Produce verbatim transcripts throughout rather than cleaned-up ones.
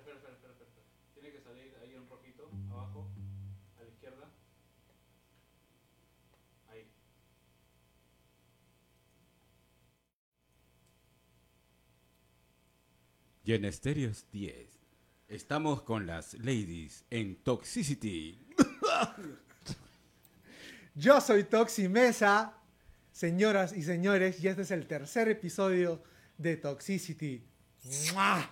espera, espera, espera, espera. Tiene que salir ahí en rojito, abajo, a la izquierda. Ahí. Genesterios diez. Estamos con las ladies en Toxicity. Yo soy Toximeza, señoras y señores, y este es el tercer episodio de Toxicity. ¡Mua!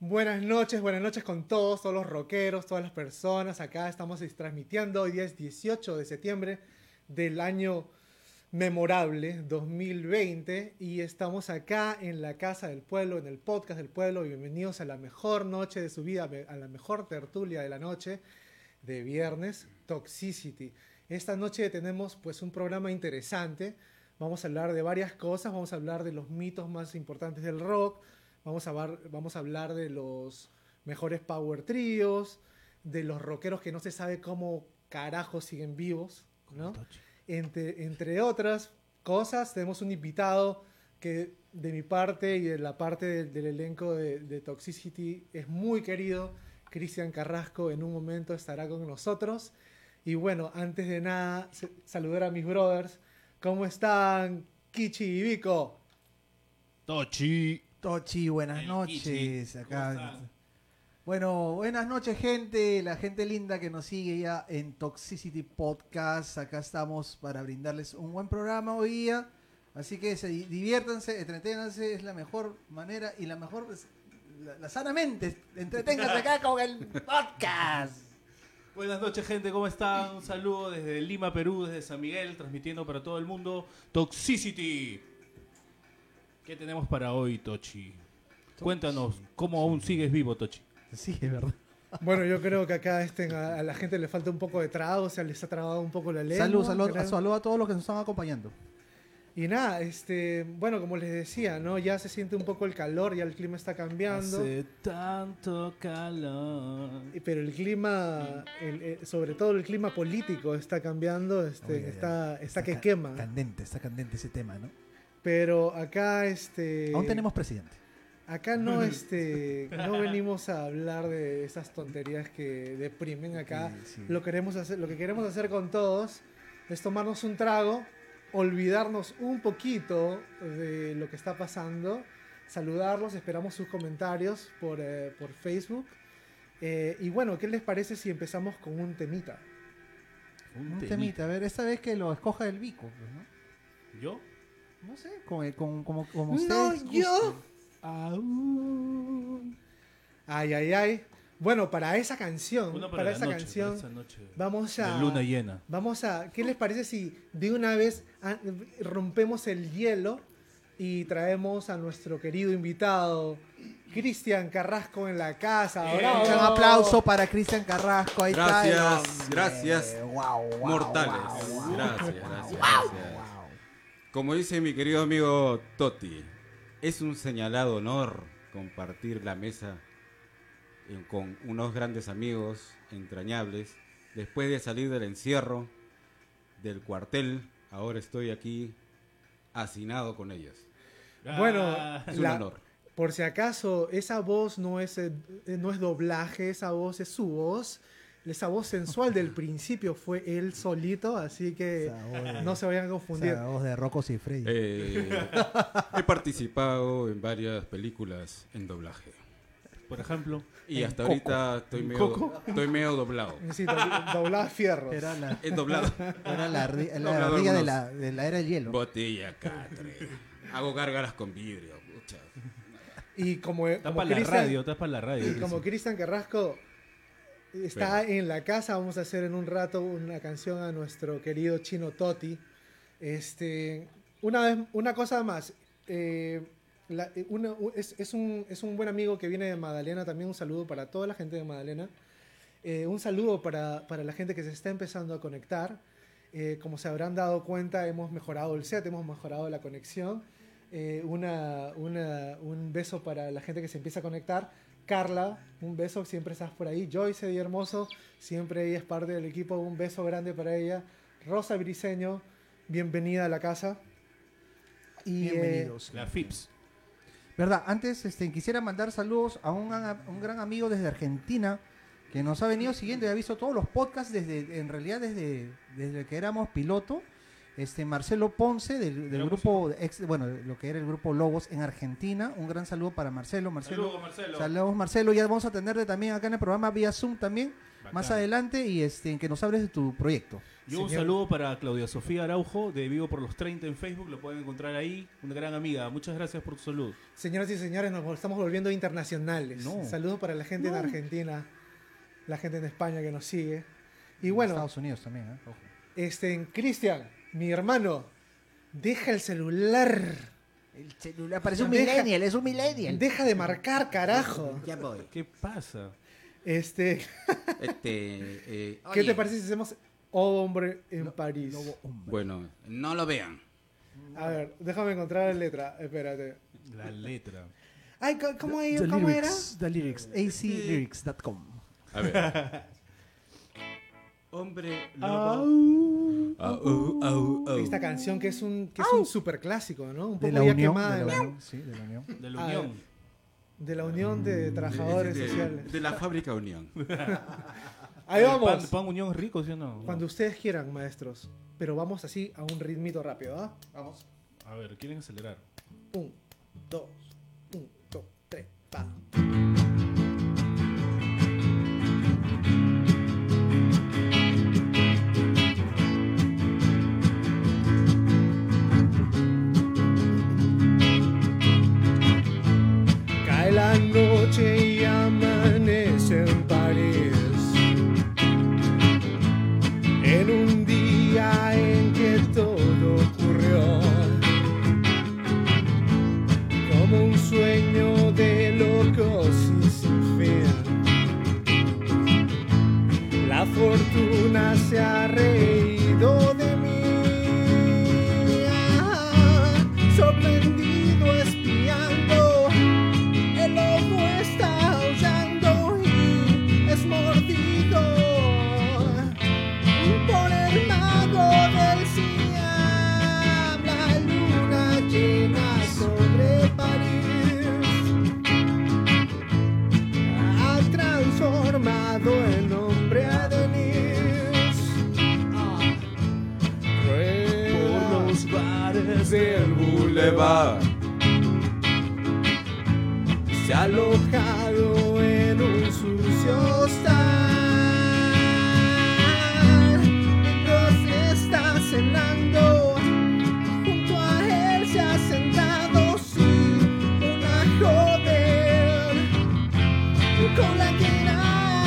Buenas noches, buenas noches con todos, todos los rockeros, todas las personas. Acá estamos transmitiendo, hoy día es dieciocho de septiembre del año memorable dos mil veinte y estamos acá en la Casa del Pueblo, en el Podcast del Pueblo. Bienvenidos a la mejor noche de su vida, a la mejor tertulia de la noche de viernes, Toxicity. Esta noche tenemos pues un programa interesante, vamos a hablar de varias cosas, vamos a hablar de los mitos más importantes del rock. Vamos a, bar, vamos a hablar de los mejores power tríos, de los rockeros que no se sabe cómo carajos siguen vivos, ¿no? Entre, entre otras cosas, tenemos un invitado que de mi parte y de la parte del, del elenco de, de Toxicity es muy querido. Cristian Carrasco en un momento estará con nosotros. Y bueno, antes de nada, saludar a mis brothers. ¿Cómo están Kichi y Vico? Tochi. Tochi, buenas el noches. Kichi, acá. Bueno, buenas noches, gente, la gente linda que nos sigue ya en Toxicity Podcast. Acá estamos para brindarles un buen programa hoy día. Así que se, diviértanse, entreténganse, es la mejor manera y la mejor, la, la sanamente, entreténganse acá con el podcast. Buenas noches, gente, ¿cómo están? Un saludo desde Lima, Perú, desde San Miguel, transmitiendo para todo el mundo Toxicity. ¿Qué tenemos para hoy, Tochi? Cuéntanos, ¿cómo aún sigues vivo, Tochi? Sí, es verdad. Bueno, yo creo que acá este, a, a la gente le falta un poco de trago, o sea, les ha trabado un poco la lengua. Salud, salud, a, salud a todos los que nos están acompañando. Y nada, este, bueno, como les decía, ¿no? Ya se siente un poco el calor, ya el clima está cambiando. Hace tanto calor. Pero el clima, el, el, sobre todo el clima político está cambiando, este, Oye, está, está, está que ca- quema. Candente, está candente ese tema, ¿no? Pero acá, este... aún tenemos presidente. Acá no, este, no venimos a hablar de esas tonterías que deprimen acá. Sí, sí. Lo queremos hacer, lo que queremos hacer con todos es tomarnos un trago, olvidarnos un poquito de lo que está pasando, saludarlos, esperamos sus comentarios por, eh, por Facebook. Eh, y bueno, ¿qué les parece si empezamos con un temita? Un, un temita. temita. A ver, esta vez que lo escoja el Vico, ¿no? ¿Yo? No sé, con, con, como, como ustedes. No, yo. Aún. Ay, ay, ay. Bueno, para esa canción, para, para esa noche, canción, para esa noche, vamos a. De luna llena. Vamos a. ¿Qué les parece si de una vez rompemos el hielo y traemos a nuestro querido invitado, Cristian Carrasco, en la casa? ¡Bravo! Un aplauso para Cristian Carrasco. Ahí gracias, está. Gracias, wow, wow, mortales. Wow, wow, gracias, wow, gracias, wow, gracias. Wow. Como dice mi querido amigo Toti, es un señalado honor compartir la mesa con unos grandes amigos entrañables. Después de salir del encierro, del cuartel, ahora estoy aquí hacinado con ellos. Bueno, es un la, honor. Por si acaso, esa voz no es, no es doblaje, esa voz es su voz. Esa voz sensual del principio fue él solito, así que de, no se vayan a confundir. Esa voz de Rocco Siffredi. Eh, he participado en varias películas en doblaje. Por ejemplo, y hasta Coco. Ahorita estoy medio, estoy medio doblado. Sí, doblado fierro. Era la, doblado. Era la, la, la ardilla de la, de la era del hielo. Botella, catre. Hago gárgaras con vidrio. Muchas. Y como, está como para Cristian, la radio, está para la radio. Y como Cristian Carrasco está bueno en la casa, vamos a hacer en un rato una canción a nuestro querido chino Toti. Este, una vez, una cosa más, eh, la, una, es, es, un, es un buen amigo que viene de Magdalena, también un saludo para toda la gente de Magdalena, eh, un saludo para, para la gente que se está empezando a conectar. Eh, como se habrán dado cuenta, hemos mejorado el set, hemos mejorado la conexión. Eh, una, una, un beso para la gente que se empieza a conectar. Carla, un beso, siempre estás por ahí. Joyce Di Hermoso, siempre ella es parte del equipo, un beso grande para ella. Rosa Briceño, bienvenida a la casa. Y, bienvenidos. Eh, la F I P S. Verdad, antes este, quisiera mandar saludos a un, a un gran amigo desde Argentina que nos ha venido siguiendo y ha visto todos los podcasts desde, en realidad desde, desde que éramos piloto, este Marcelo Ponce del, del grupo, ex, bueno, lo que era el grupo Lobos en Argentina. Un gran saludo para Marcelo. Marcelo, saludos Marcelo. Saludos Marcelo, ya vamos a atenderte también acá en el programa vía Zoom también. Bacán. Más adelante y este que nos hables de tu proyecto. Yo un saludo para Claudia Sofía Araujo de Vivo por los treinta en Facebook, lo pueden encontrar ahí, una gran amiga. Muchas gracias por tu salud. Señoras y señores, nos estamos volviendo internacionales. No. Saludos para la gente no. en Argentina, la gente en España que nos sigue. Y en bueno, Estados Unidos también, ¿eh? Ojo. Este, Cristian, mi hermano, deja el celular. El celular parece un deja, millennial, es un millennial. Deja de marcar, carajo. Ya voy. ¿Qué pasa? Este, este eh, ¿qué te parece si hacemos Oh Hombre en no, París? Hombre. Bueno, no lo vean. A ver, déjame encontrar la letra. Espérate. La letra. Ay, ¿cómo, the, the ¿cómo lyrics, era? The lyrics, a c lyrics punto com. A ver. Hombre lobo. Au, au, au, au. Esta canción que es un que es un superclásico, ¿no? Un poco de la ya unión, quemada. De la, la, sí, de la unión. De la unión. De la Unión de Trabajadores de, de, de, Sociales. De la Fábrica Unión. Ahí vamos. Pan, pan Unión rico, ¿sí o no? Cuando ustedes quieran, maestros. Pero vamos así a un ritmito rápido, ¿ah? ¿Eh? Vamos. A ver, ¿quieren acelerar? Un, dos, un, dos, tres, pa. La noche y amanece en París, en un día en que todo ocurrió, como un sueño de locos y sin fin. La fortuna se ha reído de mí, ah, sorprendido espiando. El lobo está aullando y es mordido por el mago del Siam. La luna llena sobre París ha transformado el nombre a Denis. Rueda por los bares del boulevard, se ha alojado en un sucio hostal. Mientras está cenando, junto a él se ha sentado, sí, una joven con la que irá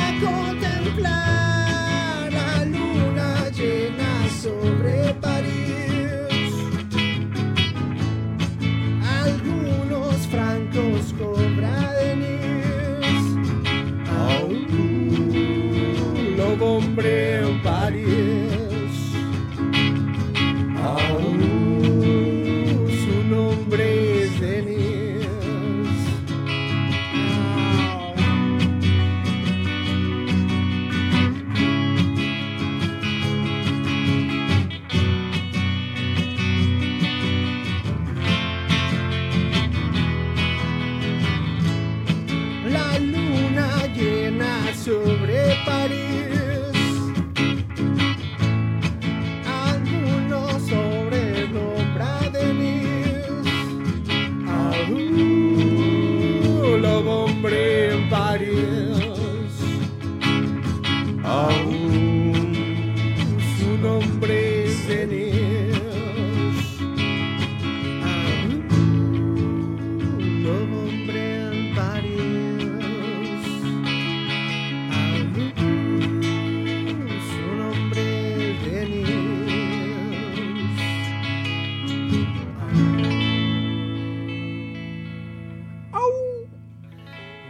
a contemplar la luna llena sobre París. Algunos francos con hombre en París, aún oh, su nombre es Denis. Oh. La luna llena sobre París.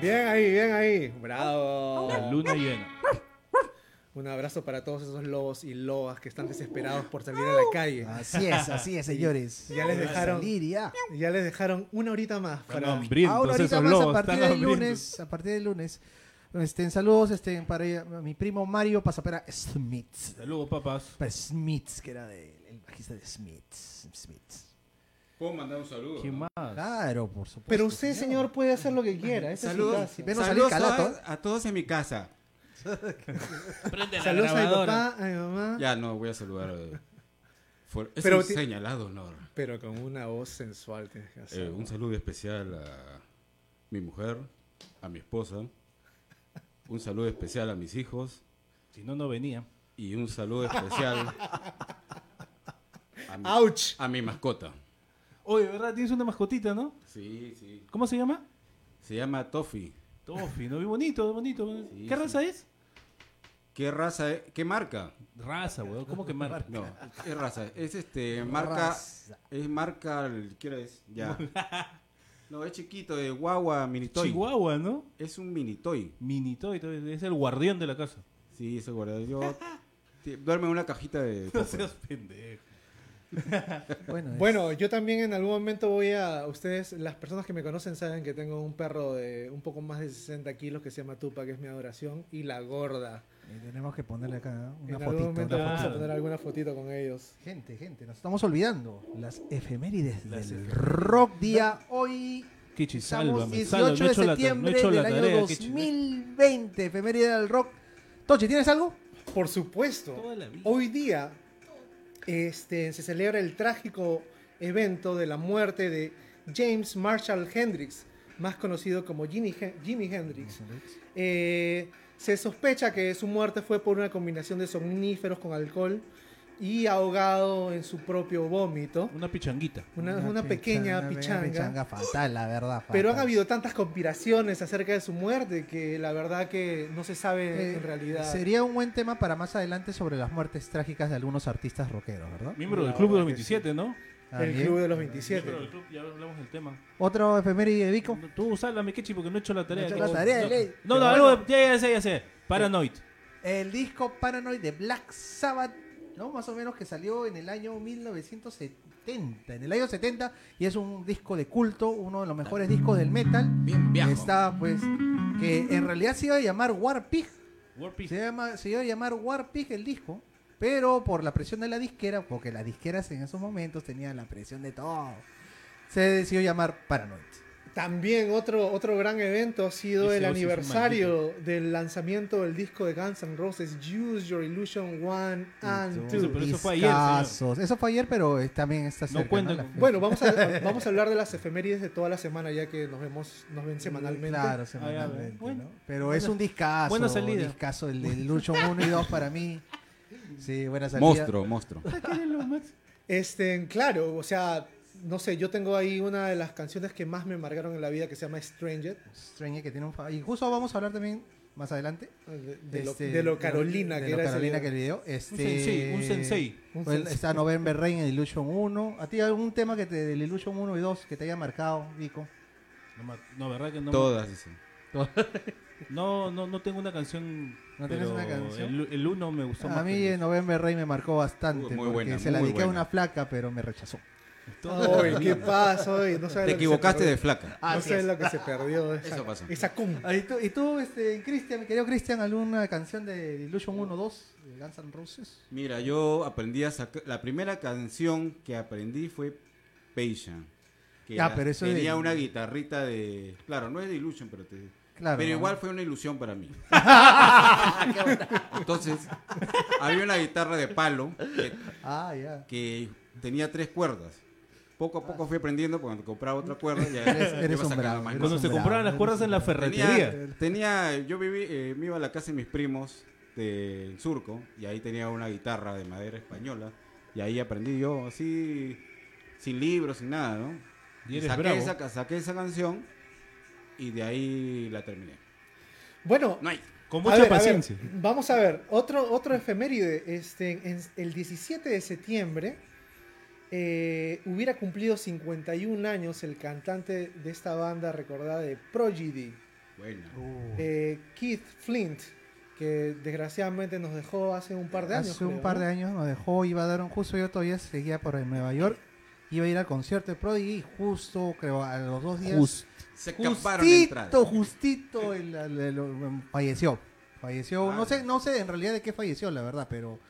Bien ahí, bien ahí. Bravo. La luna llena. Un abrazo para todos esos lobos y lobas que están desesperados por salir a la calle. Así es, así es, señores. Ya les dejaron, ya. ya les dejaron una horita más. Para... Ah, una horita más a partir del lunes. A partir del lunes. Este, saludos este, para mi primo Mario Pasapera Smith. Saludos, papas. Para Smith, que era de, el bajista de Smith. Smith. Puedo mandar un saludo. ¿Qué más? Claro, por supuesto. Pero usted, señor, puede hacer lo que quiera. Saludos, saludos salir calato. A, a todos en mi casa. Saludos a mi papá, a mi mamá. Ya no voy a saludar. Eh, for, es pero un ti, señalado honor. Pero con una voz sensual tienes que hacer. Eh, un saludo especial a mi mujer, a mi esposa. Un saludo especial a mis hijos. Si no, no venía. Y un saludo especial a mi, Ouch. a mi mascota. Oye, ¿verdad? Tienes una mascotita, ¿no? Sí, sí. ¿Cómo se llama? Se llama Toffee. Toffee, ¿no? Bonito, bonito. Sí, ¿Qué sí. raza es? ¿Qué raza es? ¿Qué marca? Raza, weón. ¿Cómo que marca? No, es raza. Es este, marca... Raza. Es marca... ¿Qué hora es? Ya. No, es chiquito, de guagua, minitoy. Chihuahua, ¿no? Es un minitoy. Minitoy, es el guardián de la casa. Sí, es el guardián. Yo duerme en una cajita de... No seas pendejo. bueno, es... bueno, yo también en algún momento voy a... Ustedes, las personas que me conocen saben que tengo un perro de un poco más de sesenta kilos que se llama Tupa, que es mi adoración, y la gorda. Y tenemos que ponerle acá una en fotito. En algún momento claro. vamos a poner alguna fotito con ellos. Gente, gente, nos estamos olvidando. Las efemérides las del efemérides. rock día hoy. Kichi, estamos dieciocho de septiembre del año dos mil veinte. Efeméride del rock. Tochi, ¿tienes algo? Por supuesto. Hoy día este, se celebra el trágico evento de la muerte de James Marshall Hendrix, más conocido como Jimi, Jimi Hendrix. Eh... Se sospecha que su muerte fue por una combinación de somníferos con alcohol y ahogado en su propio vómito. Una pichanguita. Una, una, una pequeña, pequeña pichanga. Una pichanga fatal, la verdad. Fatal. Pero han habido tantas conspiraciones acerca de su muerte que la verdad que no se sabe eh, en realidad. Sería un buen tema para más adelante sobre las muertes trágicas de algunos artistas rockeros, ¿verdad? Miembro del Club de los veintisiete, sí. ¿no? El Club de los veintisiete. Pero el club, ya hablamos del tema. Otro efeméride de Vico. Tú usala, mi Kichi, porque no he hecho la tarea. No he hecho la tarea de ley. No, no, algo bueno. de, ya, ya sé, ya sé. Paranoid. El disco Paranoid de Black Sabbath, ¿no? Más o menos que salió en el año mil novecientos setenta. En el año setenta, y es un disco de culto, uno de los mejores discos del metal. Bien viejo. Está, pues, que en realidad se iba a llamar Warpig. Warpig. Se, llama, se iba a llamar Warpig el disco. Pero por la presión de la disquera, porque las disqueras en esos momentos tenían la presión de todo, se decidió llamar Paranoid. También otro, otro gran evento ha sido el aniversario del lanzamiento del disco de Guns N' Roses, Use Your Illusion One and Two. Eso, pero eso fue ayer, señor. Eso fue ayer, pero eh, también está cerca. No cuento, ¿no? Con... Bueno, vamos a, vamos a hablar de las efemérides de toda la semana, ya que nos vemos, nos ven semanalmente. Claro, semanalmente. Ay, bueno, ¿no? Pero buena, es un discazo. Buena salida. Un discazo, el de Illusion uno y dos para mí. Sí, buena salida. Monstruo, monstruo. Este, claro, o sea, no sé, yo tengo ahí una de las canciones que más me marcaron en la vida, que se llama Stranger. Stranger, que tiene un... Fa- y justo vamos a hablar también más adelante. De, de, este, lo, de lo Carolina, de, de que lo era Carolina ese que el video. Este, un sensei, un sensei. Un pues sensei. Está November Rain en Illusion uno. ¿A ti algún tema que te, del Illusion uno y dos que te haya marcado, Vico? No, no, verdad que no. Todas, dicen. Todas. No, no, no tengo una canción. ¿No tienes una canción? El uno me gustó a más. A mí en November Rey me marcó bastante. Muy buena, porque se la dediqué a una flaca, pero me rechazó. Oye, ¿qué pasa? Oye, no sabes. Te equivocaste de flaca. Ah, no sabes lo que se perdió. Esa, Eso pasó. Esa cumbre. ¿Y tú, y tú este, Cristian, mi querido Cristian, alguna canción de Illusion uno dos de Guns N' Roses? Mira, yo aprendí a sacar. La primera canción que aprendí fue Patient. Que ah, pero eso tenía de... una guitarrita de. Claro, no es de Illusion, pero te. Claro, pero igual fue una ilusión para mí. Entonces, había una guitarra de palo que, ah, yeah. que tenía tres cuerdas. Poco a poco fui aprendiendo, cuando compraba otra cuerda ya eres, eres un bravo, más cuando se compraban las cuerdas en la ferretería. Tenía, tenía yo viví, eh, me iba a la casa de mis primos del surco y ahí tenía una guitarra de madera española y ahí aprendí yo así sin libros, sin nada, ¿no? Y eres saqué bravo. esa saqué esa canción. Y de ahí la terminé. Bueno, no hay. Con mucha ver, paciencia. A ver, vamos a ver, otro, otro efeméride. Este, en, el diecisiete de septiembre eh, hubiera cumplido cincuenta y un años el cantante de esta banda recordada de Prodigy, bueno. uh. eh, Keith Flint, que desgraciadamente nos dejó hace un par de años. Hace creo, un par ¿no? de años nos dejó, iba a dar un justo, yo todavía seguía por Nueva York, iba a ir al concierto de Prodigy y justo, creo, a los dos días, Just, se escaparon justito, justito, el, el, el, el, falleció, falleció, vale. no sé, no sé en realidad de qué falleció, la verdad, pero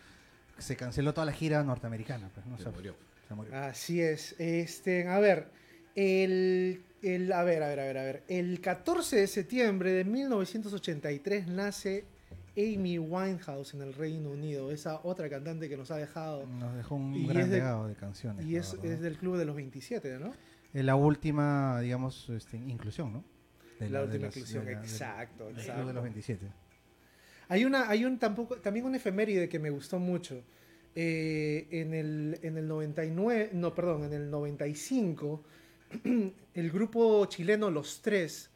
se canceló toda la gira norteamericana. Pues, no se, se, murió. se murió. Así es. Este, a ver, el... El, a ver, a ver, a ver, a ver. El catorce de septiembre de mil novecientos ochenta y tres nace Amy Winehouse en el Reino Unido, esa otra cantante que nos ha dejado. Nos dejó un y gran legado de, de canciones. Y es, es del Club de los veintisiete, ¿no? La última, digamos, este, inclusión, ¿no? De la, la última de las, inclusión, de la, exacto. Del exacto. Club de los veintisiete. Hay una, hay un tampoco, también una efeméride que me gustó mucho. Eh, en el, en el noventa y nueve, no, perdón, en el noventa y cinco. El grupo chileno Los Tres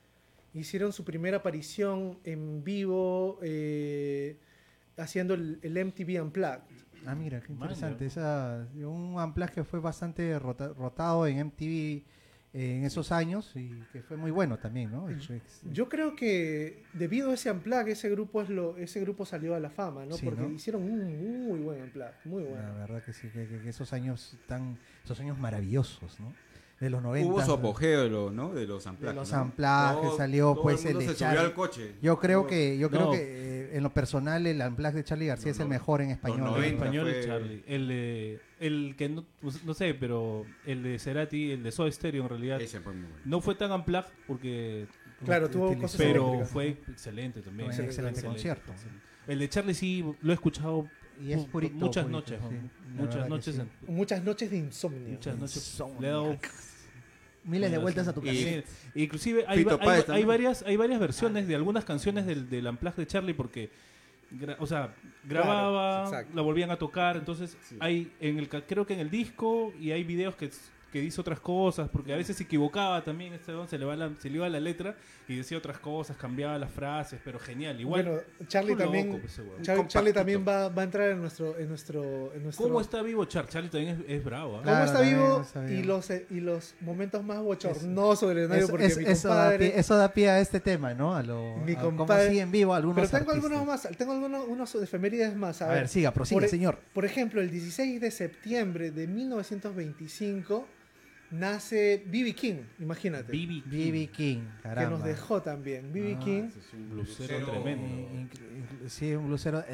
hicieron su primera aparición en vivo eh, haciendo el, el M T V Unplugged. Ah, mira, qué interesante. Esa, un Unplugged que fue bastante rota, rotado en M T V eh, en esos años y que fue muy bueno también, ¿no? Yo creo que debido a ese Unplugged, ese grupo, es lo, ese grupo salió a la fama, ¿no? Sí, porque ¿no? hicieron un muy buen Unplugged, muy bueno. La verdad que sí, que, que esos años tan, esos años maravillosos, ¿no? De los noventa. Hubo su apogeo de los, ¿no? de los amplajes. De los amplajes, ¿no? salió todo, pues todo el, el de Charlie. Al coche. Yo creo no, que, yo creo no. que eh, en lo personal el amplaje de Charlie García no, no. es el mejor en español. No, no, el español fue... Charlie. El de, el que no, no sé, pero el de Cerati, el de Soda Stereo en realidad. Ese fue muy bueno. No fue tan amplaje porque. Claro, tuvo cosas pero eléctricas. Fue excelente también. Fue un excelente, excelente concierto. Excelente. El de Charlie sí lo he escuchado. Y es purito, muchas purito, noches, sí. muchas noches, sí. en... muchas noches de insomnio. Muchas noches. Insomnio. Le he dado miles de vueltas a tu canción. Inclusive hay, va, hay, hay varias, hay varias versiones de algunas canciones del, del unplugged de Charlie porque, gra, o sea, grababa, claro, la volvían a tocar, entonces sí. hay en el, creo que en el disco y hay videos que que dice otras cosas, porque a veces se equivocaba también, este don se le va la, se le iba la letra y decía otras cosas, cambiaba las frases, pero genial, igual. Bueno, Charlie también, loco, pues, Char- Charlie también va, va a entrar en nuestro, en nuestro, en nuestro... ¿Cómo está vivo Charlie? Charlie también es, es bravo. ¿Eh? ¿Cómo claro, está vivo? Está y los, y los momentos más bochornosos del escenario, porque es, mi eso, compadre, da pie, eso da pie a este tema, ¿no? A lo, mi a compadre, como en vivo algunos. Pero tengo artistas. algunos más, tengo algunos unos efemérides más. A, a ver, ver, siga, prosiga, por, señor. Por ejemplo, el dieciséis de septiembre de mil novecientos veinticinco nace B B. King, imagínate. B B King, caramba. Que nos dejó también. B B. Ah, King. Es un blusero tremendo. Sí, un blusero.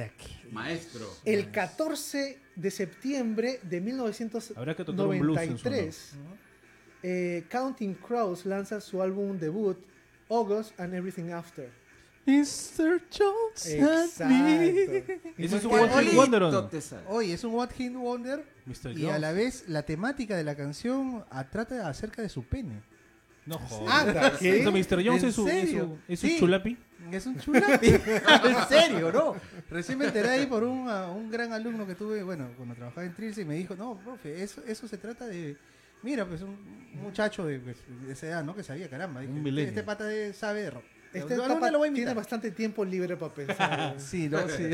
Maestro. El catorce de septiembre de mil novecientos noventa y tres, habrá que tocar un blues en su honor. Eh, Counting Crows lanza su álbum debut, August and Everything After. mister Jones and me. Ese es un One Hit Wonder. Oye, es un One Hit Wonder. Y a la vez la temática de la canción trata acerca de su pene. No jodas. mister Jones es un, es un, es un sí. chulapi. Es un chulapi. En serio, ¿no? Recién me enteré ahí por un, a, un gran alumno que tuve, bueno, cuando trabajaba en Trilce y me dijo, no, profe, eso, eso se trata de... Mira, pues un muchacho de, de esa edad, ¿no? Que sabía, caramba. Dije, un este pata de, sabe de rock. Este papá tiene bastante tiempo libre para pensar. sí, no, sí.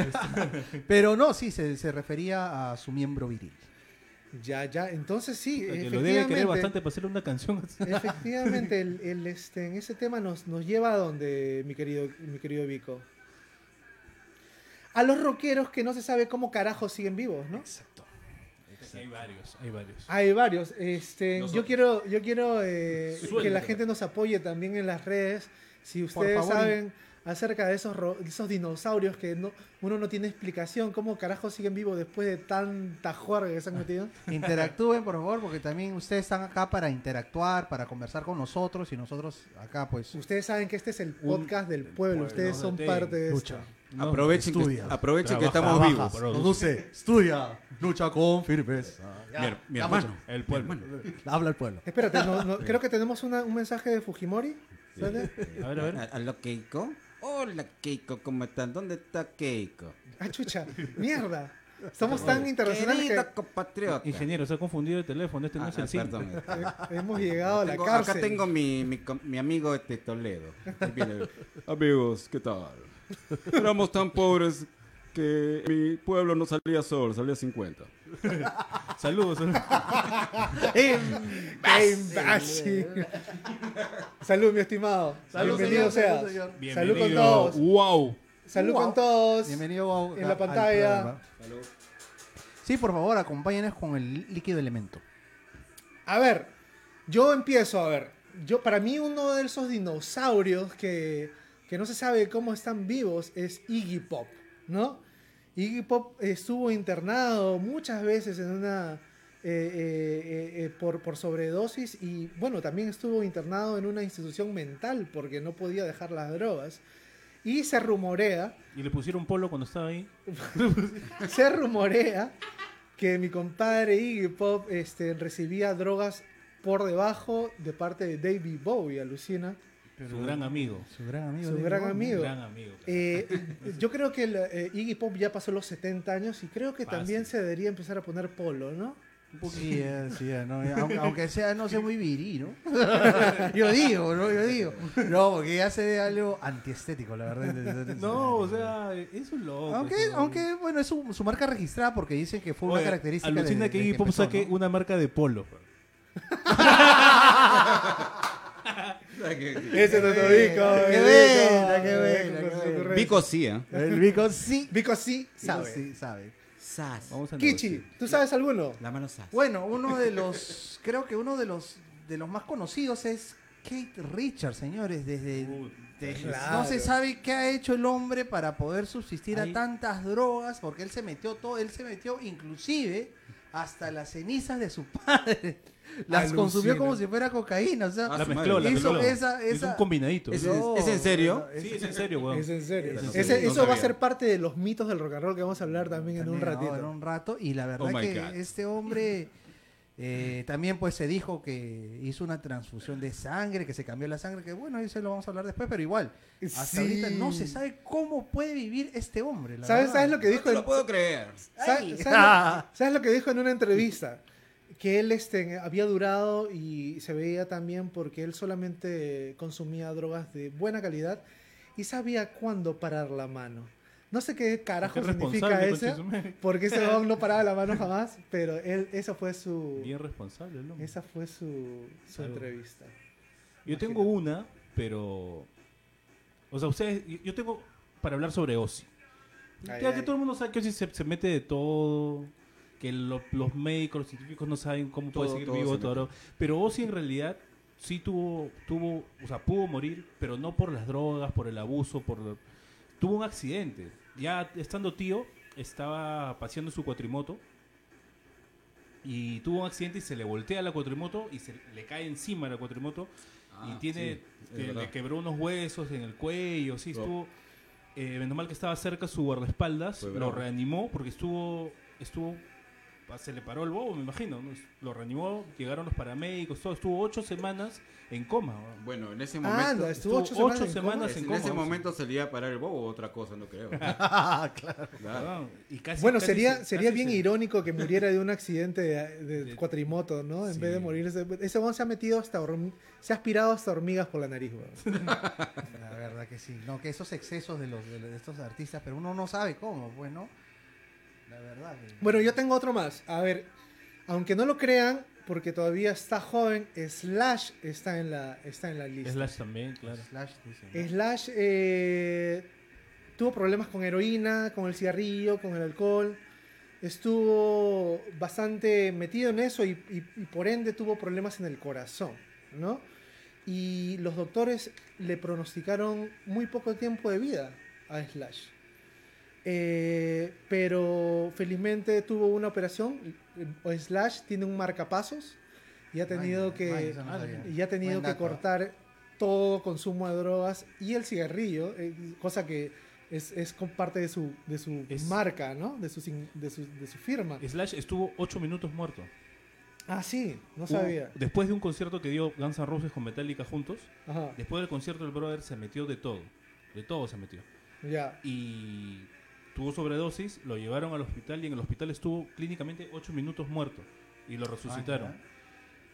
Pero no, sí, se, se refería a su miembro viril. Ya, ya, entonces sí, que efectivamente. Lo debe querer bastante para hacerle una canción. Efectivamente, el, el, este, en ese tema nos, nos lleva a donde, mi querido, mi querido Vico. A los rockeros que no se sabe cómo carajos siguen vivos, ¿no? Exacto. Exacto. Hay varios, hay varios. Hay varios. Este, Nosotros. yo quiero, yo quiero eh, que la gente nos apoye también en las redes. Si ustedes saben acerca de esos, ro- de esos dinosaurios que no, uno no tiene explicación, ¿cómo carajo siguen vivos después de tanta juerga que se han metido? Interactúen, por favor, porque también ustedes están acá para interactuar, para conversar con nosotros y nosotros acá, pues... Ustedes saben que este es el podcast del pueblo, ustedes son parte de esto. No, aprovechen estudia, que, aprovechen trabaja, que estamos trabaja, vivos. Produce, produce, estudia, lucha con firmeza. Ya, mi, mi hermano, el pueblo. Habla el pueblo. Espérate, no, no, creo que tenemos una, un mensaje de Fujimori. ¿Sale? A ver, a ver. ¿Aló, Keiko? Hola, Keiko, ¿cómo están? ¿Dónde está Keiko? Ah, chucha, mierda. Somos tan internacionales que... compatriota. Ingeniero, se ha confundido el teléfono. Este no ah, es el sí. Hemos llegado a la tengo, cárcel. Acá tengo mi, mi, mi amigo este Toledo. Viene, amigos, ¿qué tal? Éramos tan pobres que mi pueblo no salía sol, salía cincuenta. Saludos, saludos. Salud, mi estimado. Salud, bienvenido seas. Salud con todos. Wow. Salud wow. con todos. Bienvenido a, en la pantalla. Salud. Sí, por favor, acompáñenos con el líquido elemento. A ver, yo empiezo, a ver. Yo, para mí uno de esos dinosaurios que, que no se sabe cómo están vivos es Iggy Pop, ¿no? Iggy Pop estuvo internado muchas veces en una... Eh, eh, eh, por, por sobredosis y, bueno, también estuvo internado en una institución mental porque no podía dejar las drogas. Y se rumorea... ¿Y le pusieron polo cuando estaba ahí? Se rumorea que mi compadre Iggy Pop este, recibía drogas por debajo de parte de David Bowie, alucina. Pero su gran amigo. Su gran amigo. Su gran amigo. Gran amigo. Eh, yo creo que el, eh, Iggy Pop ya pasó los setenta años y creo que Fácil. también se debería empezar a poner polo, ¿no? Sí, sí, no, aunque, aunque sea, no sea muy virí, ¿no? Yo digo, ¿no? Yo digo. No, porque ya se ve algo antiestético, la verdad. No, o sea, es un loco. Aunque, eso, aunque bueno, es su, su marca registrada porque dicen que fue oye, una característica de... Alucina que Iggy Pop saque ¿no? una marca de polo. Ese no lo Vico. ¡Qué bella, qué bella! Vico sí, ¿eh? El Vico sí. Vico sí sabe. Vico sí sabe. Sas. Kichi, ¿tú sabes la, alguno? La mano Sas. Bueno, uno de los, creo que uno de los de los más conocidos es Kate Richards, señores. Desde, uh, desde claro. No se sabe qué ha hecho el hombre para poder subsistir ahí. A tantas drogas, porque él se metió todo, él se metió inclusive hasta las cenizas de su padre. Las Alucina. Consumió como si fuera cocaína, o sea, ah, la mezcló, la hizo mezcló. Esa, esa... Hizo un combinadito. ¿Es, no, ¿es en serio? Sí, es en serio, weón. Es en serio. Es en serio. Es, no eso sabía. Va a ser parte de los mitos del rock and roll que vamos a hablar también, también en un ratito. No, en un rato. Y la verdad oh que God. Este hombre eh, también pues se dijo que hizo una transfusión de sangre, que se cambió la sangre, que bueno, eso lo vamos a hablar después, pero igual. Hasta sí. ahorita no se sabe cómo puede vivir este hombre. La ¿Sabes, ¿Sabes lo que dijo? No te lo puedo creer. ¿Sabes, ¿sabes, ¿Sabes lo que dijo en una entrevista? Que él este, había durado y se veía también porque él solamente consumía drogas de buena calidad y sabía cuándo parar la mano. No sé qué carajo qué significa eso, porque ese don no paraba la mano jamás, pero él, esa fue su... Bien responsable el hombre. Esa fue su, su entrevista. Yo Imagínate. Tengo una, pero... O sea, ustedes... Yo tengo para hablar sobre Ozzy. Ay, ya ay. Que todo el mundo sabe que Ozzy se, se mete de todo... que lo, los médicos, los científicos no saben cómo todo, puede seguir todo vivo, todo, pero Ozzy en realidad sí tuvo, tuvo, o sea, pudo morir, pero no por las drogas, por el abuso, por lo, tuvo un accidente. Ya estando tío, estaba paseando su cuatrimoto y tuvo un accidente y se le voltea la cuatrimoto y se le cae encima la cuatrimoto ah, y tiene, sí, que, le quebró unos huesos en el cuello, sí, estuvo, eh, menos mal que estaba cerca su guardaespaldas, pues lo reanimó porque estuvo, estuvo se le paró el bobo, me imagino, ¿no? Lo reanimó, llegaron los paramédicos, todo, estuvo ocho semanas en coma. Bueno, en ese momento... Ah, no, estuvo ocho, estuvo ocho semanas, semanas en, en coma. En ese ¿no? momento se le iba a parar el bobo o otra cosa, no creo. claro. claro. claro. Y casi, bueno, casi, sería, casi sería bien se... irónico que muriera de un accidente de, de, de... cuatrimoto, ¿no? En sí. vez de morir... Ese bobo se ha metido hasta... Horm... Se ha aspirado hasta hormigas por la nariz, bobo. La verdad que sí. No, que esos excesos de, los, de, de estos artistas, pero uno no sabe cómo, pues, ¿no? La verdad. Bueno, yo tengo otro más. A ver, aunque no lo crean, porque todavía está joven, Slash está en la, está en la lista. Slash también, claro. Slash, dicen. Slash eh, tuvo problemas con heroína, con el cigarrillo, con el alcohol. Estuvo bastante metido en eso y, y, y por ende tuvo problemas en el corazón, ¿no? Y los doctores le pronosticaron muy poco tiempo de vida a Slash. Eh, pero felizmente tuvo una operación. Slash tiene un marcapasos y ha tenido ay, que ay, no y ha tenido que cortar todo consumo de drogas y el cigarrillo, eh, cosa que es, es parte de su de su es, marca, ¿no? De su, de su de su firma. Slash estuvo ocho minutos muerto. Ah, sí, no sabía. Hubo, después de un concierto que dio Guns N' Roses con Metallica juntos, ajá. Después del concierto el brother se metió de todo, de todo se metió. Ya. Y tuvo sobredosis, lo llevaron al hospital y en el hospital estuvo clínicamente ocho minutos muerto. Y lo resucitaron. Ay,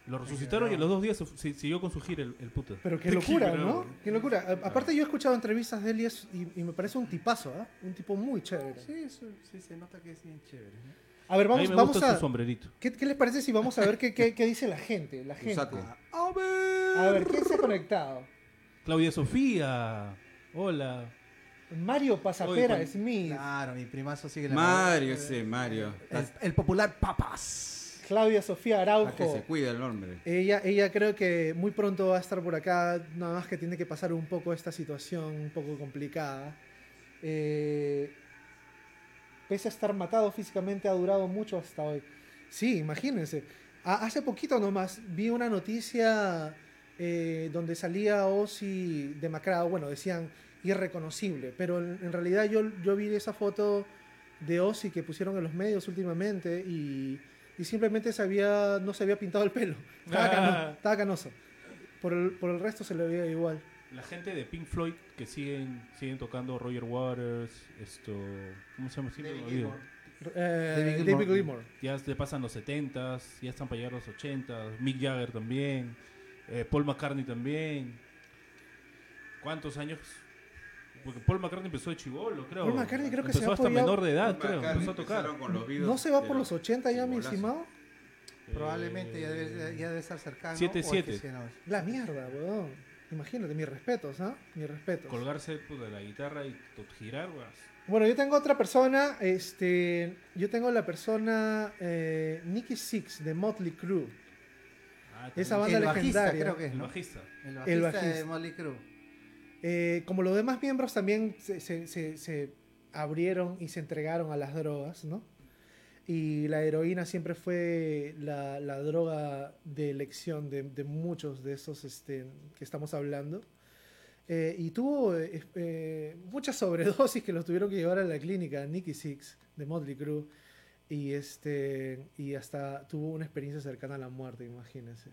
lo resucitaron Ay, y a los dos días se siguió con su gira el, el puto. Pero qué locura, ¿no? Qué locura. A, aparte yo he escuchado entrevistas de él y, y me parece un tipazo, ¿eh? Un tipo muy chévere. Sí, eso, sí, se nota que es bien chévere, ¿no? A ver, vamos a... A mí me vamos gusta a, su sombrerito. ¿qué, ¿Qué les parece si vamos a ver qué, qué, qué dice la gente? La gente. A ver. A ver, ¿quién se ha conectado? Claudia Sofía. Hola. Mario Pasapera. Uy, Smith. Claro, mi primazo sigue la Mario, madre. Sí, Mario. El, el popular Papas. Claudia Sofía Araujo. A que se cuide el hombre. Ella, ella creo que muy pronto va a estar por acá, nada más que tiene que pasar un poco esta situación un poco complicada. Eh, pese a estar matado físicamente, ha durado mucho hasta hoy. Sí, imagínense. A, hace poquito nomás vi una noticia eh, donde salía Ozzy demacrado, bueno, decían irreconocible, pero en, en realidad yo, yo vi esa foto de Ozzy que pusieron en los medios últimamente y, y simplemente se había, no se había pintado el pelo, estaba, ah. cano, estaba canoso, por el, por el resto se le veía igual. La gente de Pink Floyd que siguen siguen tocando, Roger Waters, esto, ¿cómo se llama? Eh, David Gilmour. Ya le pasan los setentas, ya están para llegar los ochentas, Mick Jagger también, eh, Paul McCartney también. ¿Cuántos años? Porque Paul McCartney empezó de chivolo, creo. Paul McCartney creo que empezó se va hasta apoyado. Menor de edad, Paul creo. Empezó a tocar. ¿No se va por los ochenta ya, mi estimado? Eh, Probablemente ya debe, ya debe estar cercano. siete siete. La mierda, weón. Imagínate, mis respetos, ¿ah? ¿eh? Mis respetos. Colgarse de la guitarra y girar, weón. Bueno, yo tengo otra persona. Este, yo tengo la persona eh, Nikki Sixx de Mötley Crüe. Ah, esa banda el legendaria. Bajista, creo que es, ¿no? El bajista. El bajista, el bajista. De Mötley Crüe. Eh, como los demás miembros también se, se, se, se abrieron y se entregaron a las drogas, ¿no? Y la heroína siempre fue la, la droga de elección de, de muchos de esos este, que estamos hablando. Eh, y tuvo eh, eh, muchas sobredosis que los tuvieron que llevar a la clínica, Nikki Sixx, de Mötley Crüe. Y, este, y hasta tuvo una experiencia cercana a la muerte, imagínense.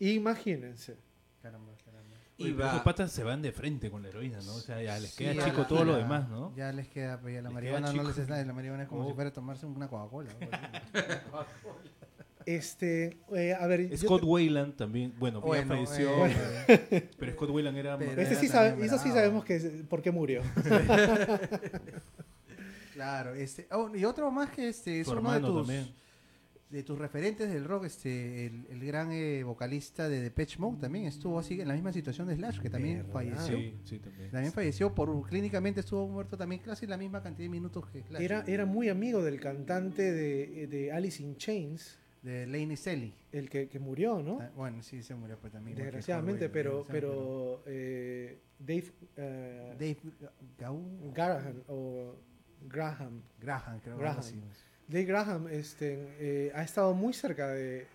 Imagínense. Caramba, caramba. Y los patas se van de frente con la heroína, ¿no? O sea, ya les queda sí, chico la, todo la, lo demás, ¿no? Ya les queda, pues ya la marihuana no les es nada. La marihuana es como oh. si fuera a tomarse una Coca-Cola. este, eh, a ver... Scott te... Weiland también, bueno, oh, bien no, falleció. Eh, bueno. eh. Pero Scott Weiland era... Pero este era sí sabe, eso sí sabemos que es, por qué murió. Claro, este... Oh, y otro más que este es tu uno de tus... También. De tus referentes del rock, este el, el gran eh, vocalista de Depeche Mode también estuvo así en la misma situación de Slash, que también falleció. Sí, sí, también. También falleció, por clínicamente estuvo muerto también casi la misma cantidad de minutos que Slash. Era, era muy amigo del cantante de, de Alice in Chains. De Lane Staley. El que, que murió, ¿no? Ah, bueno, sí, se murió pues también. Desgraciadamente, pero, pero eh, Dave... Uh, Dave Gahan, Graham o Graham. Graham, creo que sí. Dave Graham este, eh, ha estado muy cerca de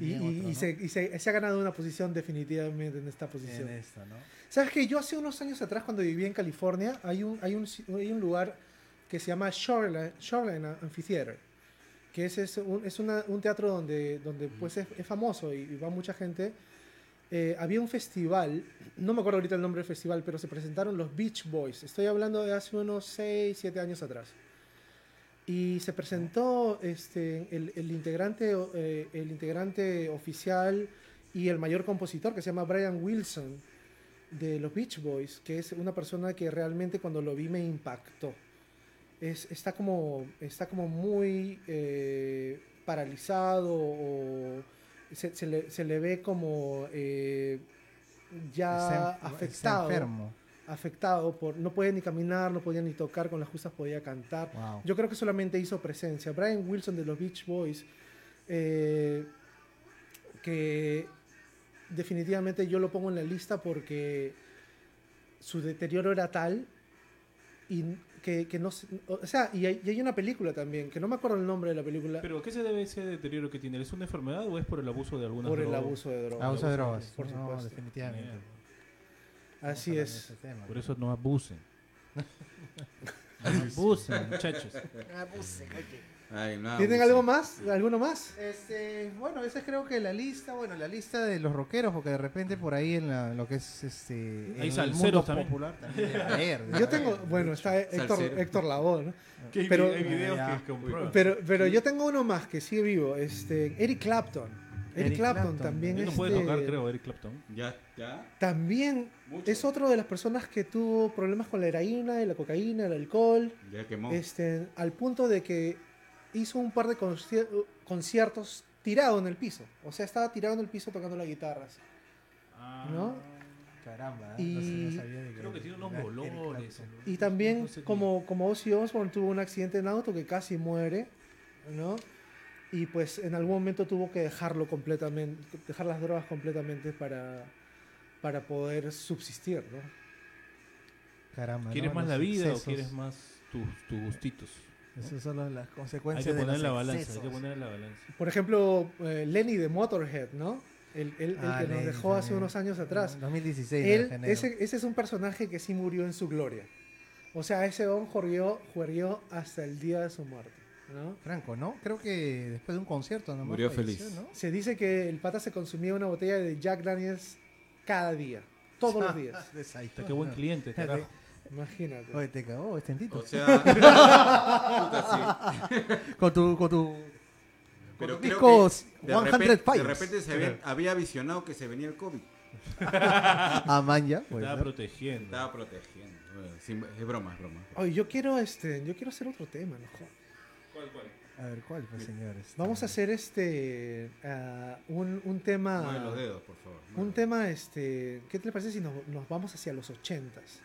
y, otro, y, ¿no? se, y se, se ha ganado una posición definitivamente en esta posición. En esta, ¿no? Sabes que yo hace unos años atrás cuando vivía en California hay un hay un hay un lugar que se llama Shoreline, Shoreline Amphitheater, que es es un, es una, un teatro donde donde mm. pues es, es famoso y, y va mucha gente. Eh, había un festival, no me acuerdo ahorita el nombre del festival, pero se presentaron los Beach Boys. Estoy hablando de hace unos seis, siete años atrás. Y se presentó este, el, el, integrante, eh, el integrante oficial y el mayor compositor, que se llama Brian Wilson, de los Beach Boys, que es una persona que realmente cuando lo vi me impactó. Es, está, como, está como muy eh, paralizado, o se, se, le, se le ve como eh, ya es en, afectado. Es enfermo. afectado, por no podía ni caminar, no podía ni tocar, con las justas podía cantar. Wow. Yo creo que solamente hizo presencia. Brian Wilson de los Beach Boys, eh, que definitivamente yo lo pongo en la lista porque su deterioro era tal y que, que no... O sea, y hay, y hay una película también, que no me acuerdo el nombre de la película. ¿Pero qué se debe ese deterioro que tiene? ¿Es una enfermedad o es por el abuso de alguna droga? Por el abuso de drogas. Abuso de drogas, por supuesto. No, definitivamente. Yeah. Así es. Tema, por eso no abusen. No abusen, muchachos. No abusen, oye. No ¿Tienen algo más? ¿Alguno más? Este, bueno, esa es creo que la lista, bueno, la lista de los rockeros, porque de repente por ahí en la, lo que es este hay en el mundo también. Popular también. Leer, yo tengo, bueno, está Héctor, Héctor Lavoe, ¿no? Pero hay videos ya, que comprueban. Pero, pero yo tengo uno más que sigue vivo, este Eric Clapton. Eric, Eric Clapton, Clapton también es. No puede este, tocar, creo, Eric Clapton. Ya, ya. También Mucho. Es otro de las personas que tuvo problemas con la heroína, la cocaína, el alcohol. Ya quemó. Este, al punto de que hizo un par de conci- conciertos tirado en el piso. O sea, estaba tirado en el piso tocando las guitarras. Ah. ¿No? Caramba, y, no se sabía de que creo que tiene unos bolones. Y también, no sé como, como Ozzy Osbourne tuvo un accidente en auto que casi muere, ¿no? Y pues en algún momento tuvo que dejarlo completamente, dejar las drogas completamente para, para poder subsistir, ¿no? Caramba. ¿Quieres ¿no? más los la vida excesos. O quieres más tus, tus gustitos? Esas son las, las consecuencias de los excesos. Hay que poner en la balanza. Por ejemplo, eh, Lenny de Motorhead, ¿no? El, el, ah, el que nos dejó hace unos años atrás. dos mil dieciséis Él, ese, ese es un personaje que sí murió en su gloria. O sea, ese don jorrió, jorrió hasta el día de su muerte, ¿no? Franco, ¿no? Creo que después de un concierto nomás murió falleció, feliz, ¿no? Se dice que el pata se consumía una botella de Jack Daniels cada día. Todos los días. Qué buen cliente, carajo. Imagínate. Oye, te cagó, es tentito. O sea... puta, sí. Con tu... Con tu Pero creo que de, repente, de repente se había, había visionado que se venía el COVID. A Manja. Pues, estaba ¿no? protegiendo. Estaba protegiendo. Bueno, sin, es broma, es broma. Oye, yo quiero este, yo quiero hacer otro tema, ¿no? ¿Cuál, cuál? A ver, ¿cuál, pues, señores? Vamos a hacer este uh, un, un tema. No, en los dedos, por favor. No. Un tema, este, ¿qué te parece si nos, nos vamos hacia los ochentas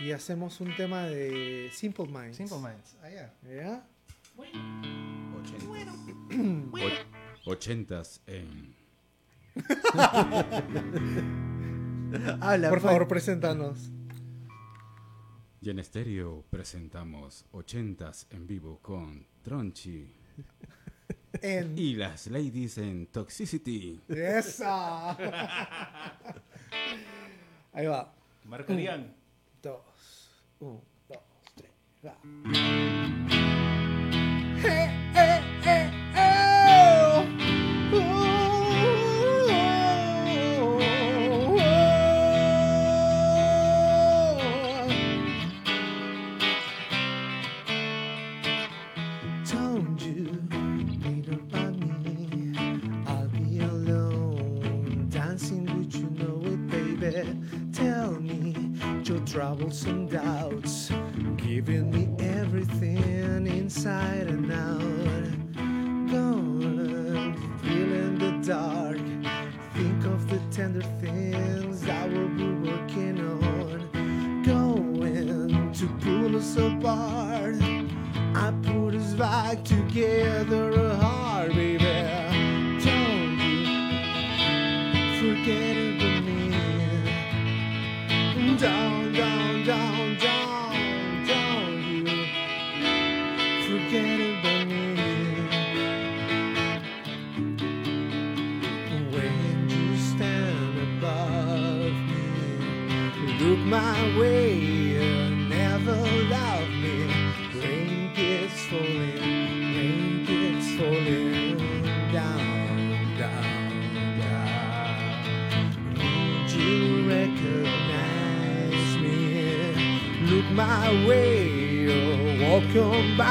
y hacemos un tema de Simple Minds? Simple Minds. Ah, ya. Yeah. Yeah. Ochentas en... Habla, por favor, preséntanos. Genesterios presentamos ochentas en vivo con Tronchi en... y las ladies en Toxicity. ¡Esa! Ahí va. Marcarían. Un, dos, un, dos, tres, va. Hey, hey, hey, oh. Ooh, oh, oh, oh. Told you, little bunny, I'll be alone, dancing with you, know it, baby. Tell me your troubles and doubts, giving me everything inside and out. Gone, feeling the dark. Think of the tender things that we'll be working on, going to pull us apart. I put us back together, a heart, baby. Don't you forget about me. Down, down, down, down. Forget about me. When you stand above me, look my way, you never love me. Rain keeps falling, rain keeps falling down, down, down. Would you recognize me? Look my way, you walk on by.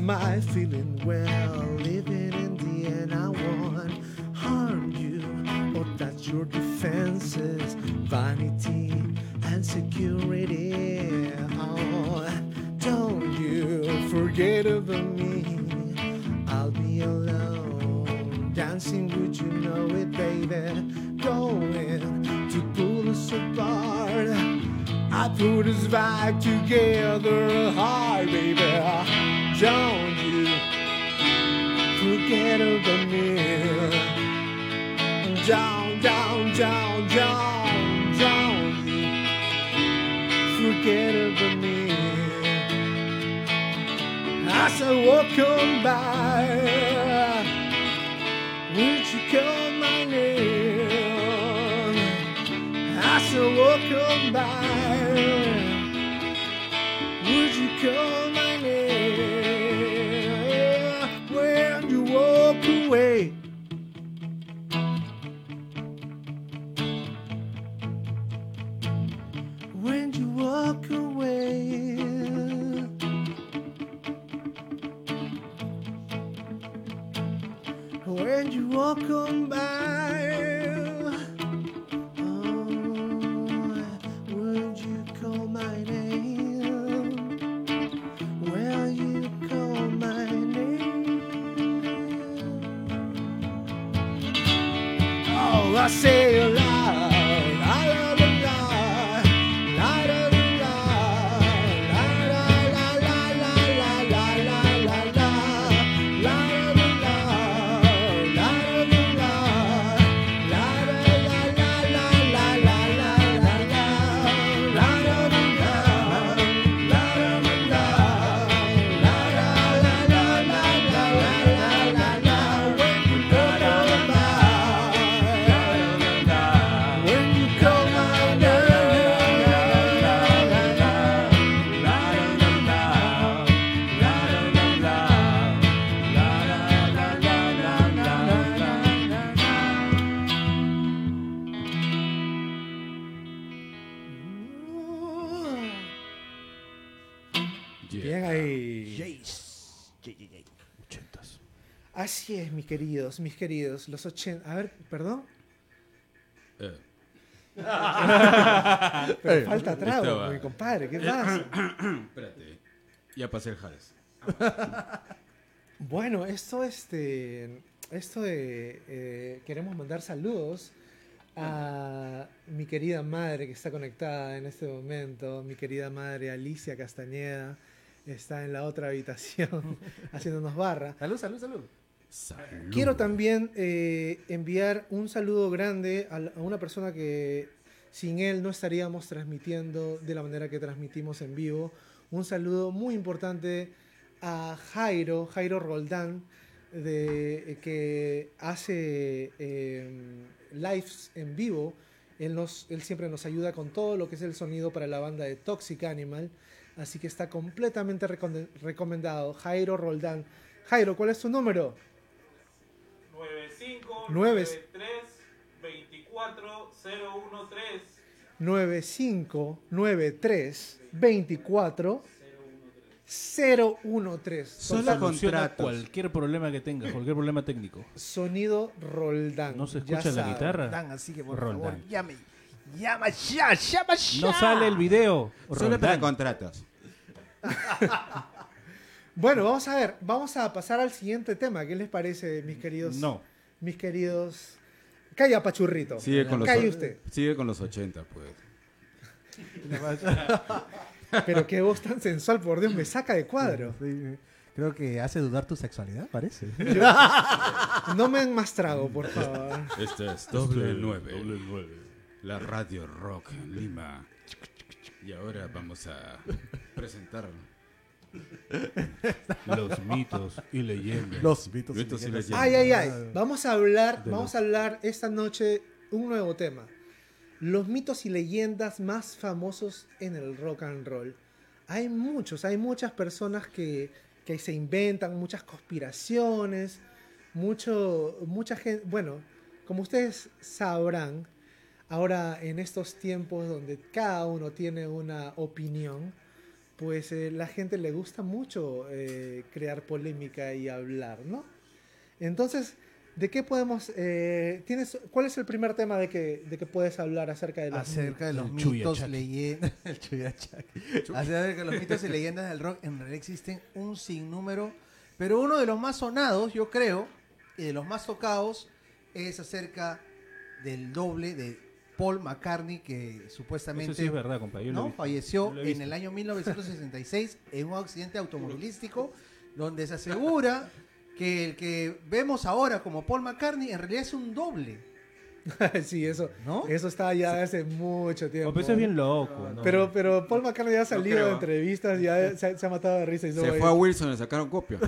My feeling well, living in the end, I won't harm you or touch your defenses, vanity and security. Oh, don't you forget about me. I'll be alone, dancing with you, know it, baby. Going to pull us apart. I put us back together, hard, baby. Don't you forget about me. Down, down, down, down, down. Forget about me. As I walk on by, would you call my name? As I walk on by, would you call my name? Away. I say a lot. Así es, mis queridos, mis queridos, los ochenta... A ver, ¿perdón? Eh. Pero eh, falta trago, estaba... mi compadre, ¿qué pasa? Espérate, ya pasé el Jares. Bueno, esto este... Esto de... Eh, queremos mandar saludos a mi querida madre que está conectada en este momento, mi querida madre Alicia Castañeda, está en la otra habitación haciéndonos barra. Salud, salud, salud. Salud. Quiero también eh, enviar un saludo grande a, la, a una persona que sin él no estaríamos transmitiendo de la manera que transmitimos en vivo. Un saludo muy importante a Jairo, Jairo Roldán, de, eh, que hace eh, lives en vivo. Él, nos, él siempre nos ayuda con todo lo que es el sonido para la banda de Toxic Animal. Así que está completamente recom- recomendado. Jairo Roldán. Jairo, ¿cuál es tu número? nueve cinco nueve tres dos cuatro cero uno tres nueve cinco nueve tres dos cuatro cero uno tres Solo contra cualquier problema que tengas, cualquier problema técnico. Sonido Roldán. No se escucha ya la sabe. Guitarra. Roldán, así que por Roldán. Favor, llame. Llama ya, llama ya. No sale el video. Roldán. Solo para contratos. Bueno, vamos a ver, vamos a pasar al siguiente tema. ¿Qué les parece, mis queridos? No. Mis queridos... Calla, pachurrito. Sigue con los, o... usted. Sigue con los ochenta, pues. Pero qué voz tan sensual, por Dios, me saca de cuadro. Creo que hace dudar tu sexualidad, parece. Yo... No me han mastrado, por favor. Esta es doble nueve. La Radio Rock en Lima. Y ahora vamos a presentarlo. Los mitos y leyendas. Los mitos, mitos y, leyendas. y leyendas. Ay, ay, ay. Vamos a hablar, de vamos los... a hablar esta noche un nuevo tema. Los mitos y leyendas más famosos en el rock and roll. Hay muchos, hay muchas personas que, que se inventan, muchas conspiraciones, mucho, mucha gente. Bueno, como ustedes sabrán, ahora en estos tiempos donde cada uno tiene una opinión, pues eh, la gente le gusta mucho eh, crear polémica y hablar, ¿no? Entonces, ¿de qué podemos...? Eh, tienes, ¿Cuál es el primer tema de que, de que puedes hablar acerca de los acerca mitos? De los mitos leyendas, el chuyachaki. Chuy. Acerca de los mitos y leyendas del rock, en realidad existen un sinnúmero, pero uno de los más sonados, yo creo, y de los más tocados, es acerca del doble de... Paul McCartney, que supuestamente sí es verdad, compa, ¿no? falleció en el año mil novecientos sesenta y seis en un accidente automovilístico, donde se asegura que el que vemos ahora como Paul McCartney en realidad es un doble. Sí, eso, ¿no? Eso está ya hace mucho tiempo. Pero eso es bien loco. ¿No? Pero, pero Paul McCartney ya ha salido no de entrevistas, ya se, se ha matado de risa. Y se fue ahí a Wilson, le sacaron copia.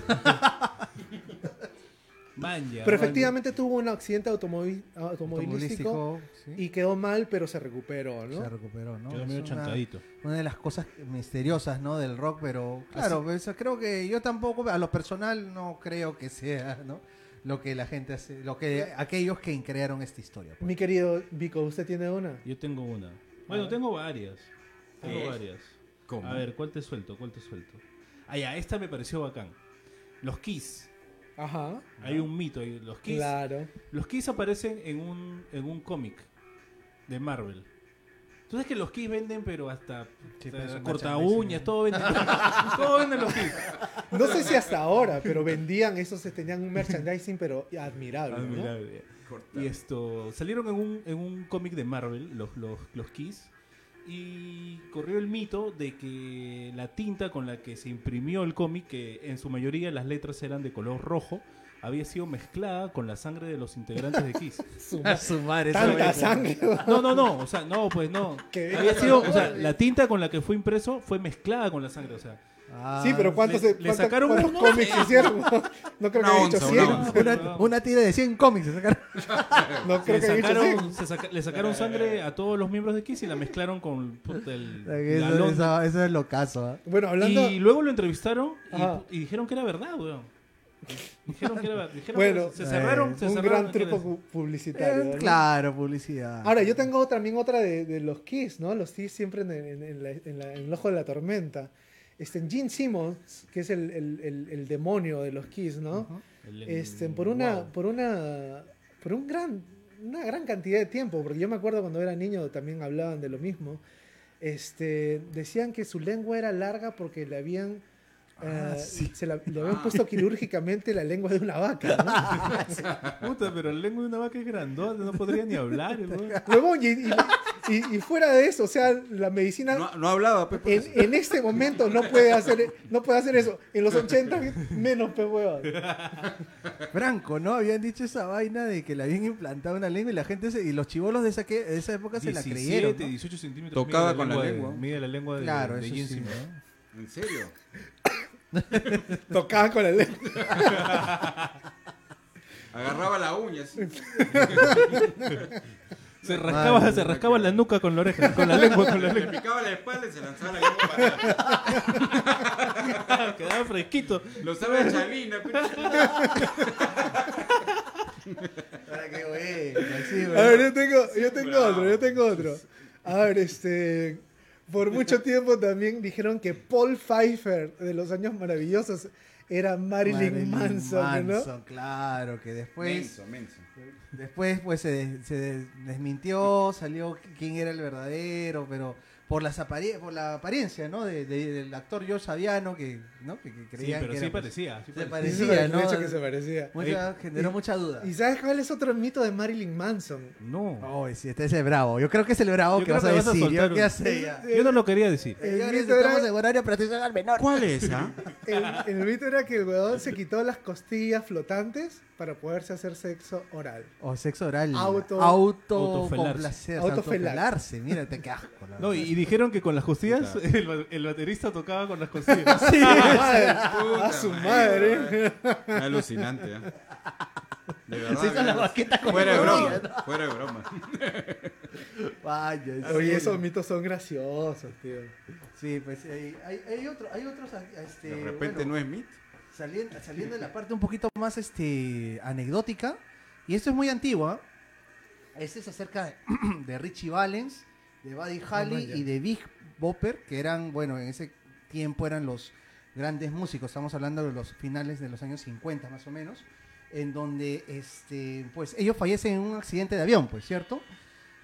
Manja, pero efectivamente manja. Tuvo un accidente automovi- automovilístico, automovilístico ¿sí? Y quedó mal, pero se recuperó, ¿no? Se recuperó, ¿no? Quedó medio chancadito. Una, una de las cosas misteriosas, ¿no? Del rock, pero claro, pues, creo que yo tampoco, a lo personal, no creo que sea, ¿no? Lo que la gente hace, lo que aquellos que crearon esta historia. Pues. Mi querido Vico, ¿usted tiene una? Yo tengo una. Bueno, tengo varias. Tengo varias. ¿Cómo? A ver, ¿cuál te suelto? ¿Cuál te suelto? Ah, ya, esta me pareció bacán. Los Kiss. Ajá. Hay un mito. Los Kiss, claro. Los Kiss aparecen en un, en un cómic de Marvel. Tú sabes que los Kiss venden, pero hasta sí, o sea, corta uñas, todo venden. Todo venden los Kiss. No sé si hasta ahora, pero vendían esos, tenían un merchandising, pero admirable. Admirable. ¿No? Y esto, salieron en un, en un cómic de Marvel, los, los, los Kiss, y corrió el mito de que la tinta con la que se imprimió el cómic, que en su mayoría las letras eran de color rojo, había sido mezclada con la sangre de los integrantes de Kiss. A su madre. ¿Tanta sangre? No, no, no. O sea, no, pues no. Había sido, o sea, la tinta con la que fue impreso fue mezclada con la sangre, o sea. Ah, sí, pero ¿cuántos, le, le sacaron ¿cuántos unos cómics no? hicieron? No creo que hayan hecho cien. No, una, no. una tira de cien cómics se sacaron. No creo le que hayan hecho cien. Saca, le sacaron sangre a todos los miembros de Kiss y la mezclaron con puta, el... Eso, eso, eso es lo caso. ¿Eh? Bueno, hablando... Y luego lo entrevistaron y, y dijeron que era verdad, weón. Dijeron que era, dijeron bueno, que se cerraron, eh, se un cerraron, gran truco pu- publicitario. Eh, claro, publicidad. Ahora, yo tengo también otra de, de los Kiss, ¿no? Los Kiss siempre en, en, en, la, en, la, en el ojo de la tormenta. Este, Gene Simmons, que es el, el, el, el demonio de los Kiss, ¿no? Uh-huh. El, el, este, por una, wow. por una, por un gran, una gran cantidad de tiempo, porque yo me acuerdo cuando era niño también hablaban de lo mismo. Este, decían que su lengua era larga porque le habían Uh, ah, sí. se la, le habían puesto quirúrgicamente la lengua de una vaca, ¿no? Puta, pero la lengua de una vaca es grandota, no podría ni hablar, ¿no? Luego, y, y, y, y fuera de eso, o sea, la medicina no, no hablaba, pe, en, en este momento no puede hacer no puede hacer eso, en los ochenta menos, pe huevas. Branco, ¿no? Habían dicho esa vaina de que le habían implantado una lengua y la gente se, y los chibolos de esa, que, de esa época diecisiete, se la creyeron, ¿no? dieciocho centímetros tocaba con la lengua, mide la lengua de, claro, de, de Gene Simmons, sí, ¿no? ¿En serio? Tocaba con la lengua. Agarraba la uña así. Se rascaba, Madre, se rascaba la nuca con la oreja, con la lengua, con la lengua. Le picaba la espalda y se lanzaba la lengua para quedaba fresquito. Lo sabe a Chalina, pero... Ahora qué bueno, así, bueno. A ver, yo tengo, yo tengo Bravo. otro, yo tengo otro. A ver, este... Por mucho tiempo también dijeron que Paul Pfeiffer de los años maravillosos era Marilyn, Marilyn Manson, Manson, ¿no? Claro, que después... Menso, menso. Después pues se, se desmintió, salió quién era el verdadero, pero por, las apare- por la apariencia, ¿no? De, de, del actor George Saviano, que, ¿no? que, que creían sí, pero que sí era, parecía. Sí se parecía, parecía ¿no? De hecho que se parecía. Mucha, generó y, mucha duda. ¿Y sabes cuál es otro mito de Marilyn Manson? No. Oh, sí, este es el bravo. Yo creo que es el bravo yo que vas a decir. Vas a yo, ¿qué hace ella? yo no lo quería decir. El, el mito era... En horario para al menor. ¿Cuál es, ah? el, el mito era que el huevón se quitó las costillas flotantes para poderse hacer sexo oral. O oh, sexo oral. Auto... Autocomplacerse. Autofelarse. Mírate qué asco. No, y dijeron que con las costillas el, el baterista tocaba con las costillas. Sí, a su madre. Qué alucinante, ¿eh? De verdad. Se hizo la baqueta con fuera de broma, ¿no? Fuera de broma. Vaya. Oye, sí, esos mitos son graciosos, tío. Sí, pues hay, hay, hay, otro, hay otros... Este, de repente bueno, no es mito. Saliendo, saliendo de la parte un poquito más este, anecdótica, y esto es muy antigua, este es acerca de, de Richie Valens, de Buddy Holly no, no, y de Big Bopper, que eran, bueno, en ese tiempo eran los grandes músicos, estamos hablando de los finales de los años cincuenta más o menos, en donde este, pues, ellos fallecen en un accidente de avión, pues, ¿cierto?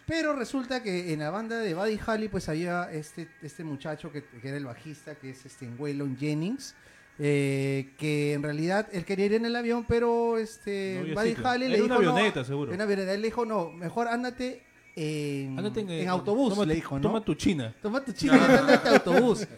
Pero resulta que en la banda de Buddy Holly, pues, había este, este muchacho que, que era el bajista, que es este, Waylon Jennings, eh, que en realidad él quería ir en el avión, pero este, no, Buddy Holly le dijo, una avioneta, no, seguro. En una avioneta, él le dijo, no, mejor ándate En, en, en autobús, toma, le dijo, ¿no? Toma tu china. Toma tu china y anda este autobús.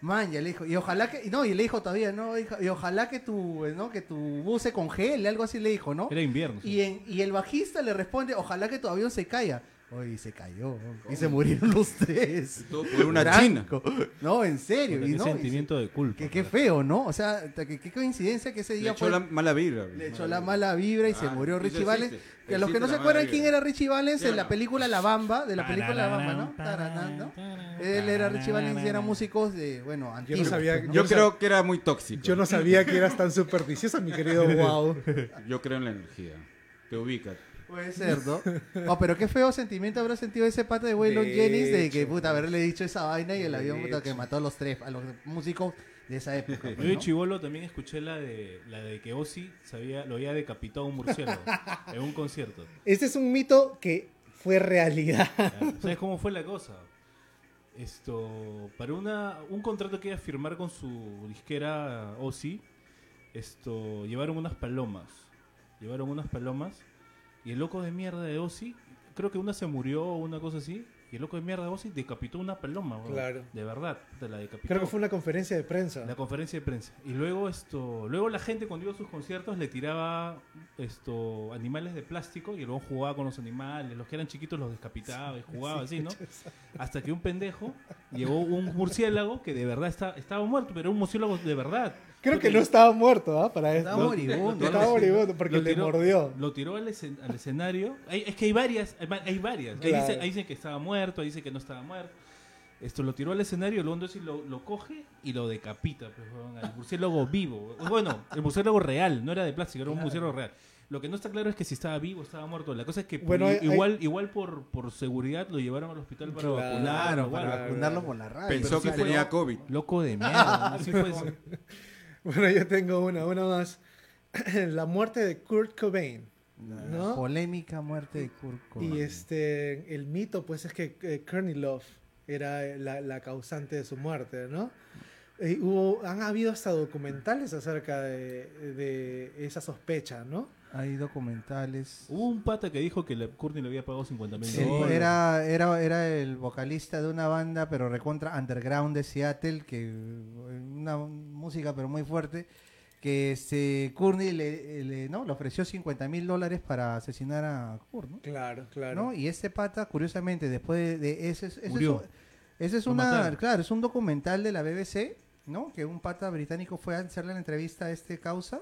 Man, ya le dijo, y ojalá que, no, y le dijo todavía, no, y ojalá que tu, ¿no? que tu bus se congele, algo así le dijo, ¿no? Era invierno. Sí. Y, en, y el bajista le responde, ojalá que tu avión se caiga. Oye, se cayó. ¿Cómo? Y se murieron los tres. Todo por una Branco. China. No, en serio. Y no, sentimiento y se, de culpa. Qué feo, ¿no? O sea, qué coincidencia que ese día le fue... Le echó la mala vibra. Le mala echó vibra. la mala vibra y ah, se murió Richie Valens. Que a los que no se acuerdan quién era Richie Valens, en la película La Bamba, de la película La Bamba, ¿no? Taranando. Él era Richie Valens y eran músicos de, bueno, antiguos. Yo, no sabía, ¿no? yo no creo sab... que era muy tóxico. Yo no sabía que eras tan supersticiosa, mi querido Wow. Yo creo en la energía. Te ubicas. Puede ser, ¿no? Oh, pero qué feo sentimiento habrá sentido ese pata de Waylon Jennings de que, puta, haberle dicho esa vaina y el avión puta, que mató a los tres, a los músicos de esa época. Pues, ¿no? Yo de chibolo también escuché la de la de que Ozzy sabía, lo había decapitado un murciélago en un concierto. Este es un mito que fue realidad. ¿Sabes cómo fue la cosa? esto para una un contrato que iba a firmar con su disquera Ozzy, esto llevaron unas palomas, llevaron unas palomas y el loco de mierda de Ozzy, creo que una se murió o una cosa así. Y el loco de mierda Ozzy decapitó una paloma, bro. Claro. De verdad, te la decapitó. Creo que fue una conferencia de prensa. La conferencia de prensa. Y luego esto, luego la gente cuando iba a sus conciertos le tiraba esto animales de plástico y luego jugaba con los animales, los que eran chiquitos los decapitaba y jugaba sí, así, ¿no? Hasta que un pendejo llevó un murciélago que de verdad está, estaba muerto, pero un murciélago de verdad. Creo porque que no estaba muerto, ¿ah? ¿eh? Para esto. Estaba moribundo. Estaba moribundo porque le mordió. Lo tiró al, escen- al escenario. Hay, es que hay varias, hay, hay varias. Claro. Ahí, dice, ahí dicen que estaba muerto, ahí dicen que no estaba muerto. Esto lo tiró al escenario, el Ondosi lo, lo coge y lo decapita. Pues, bueno, el murciélago vivo. Bueno, el murciélago real, no era de plástico, era un claro. murciélago real. Lo que no está claro es que si estaba vivo o estaba muerto. La cosa es que bueno, por, hay, igual hay... igual por, por seguridad lo llevaron al hospital para claro, vacunarlo. Para igual, vacunarlo por la radio. Pensó que sí tenía lo, COVID. Loco de mierda. Así fue eso. Bueno, yo tengo una, una más. La muerte de Kurt Cobain. La ¿no? polémica muerte de Kurt Cobain. Y este, el mito pues es que eh, Courtney Love era la, la causante de su muerte, ¿no? Eh, hubo, han habido hasta documentales acerca de, de esa sospecha, ¿no? Hay documentales. Hubo un pata que dijo que la Courtney le había pagado cincuenta mil dólares. Era, era, era el vocalista de una banda, pero recontra underground de Seattle, que una música pero muy fuerte, que este, Courtney le, le, ¿no? le ofreció cincuenta mil dólares para asesinar a Kurt, ¿no? Claro, claro. ¿No? Y este pata, curiosamente, después de, de ese, ese, murió. Ese es una, claro, es un documental de la B B C, ¿no? Que un pata británico fue a hacerle la entrevista a este causa.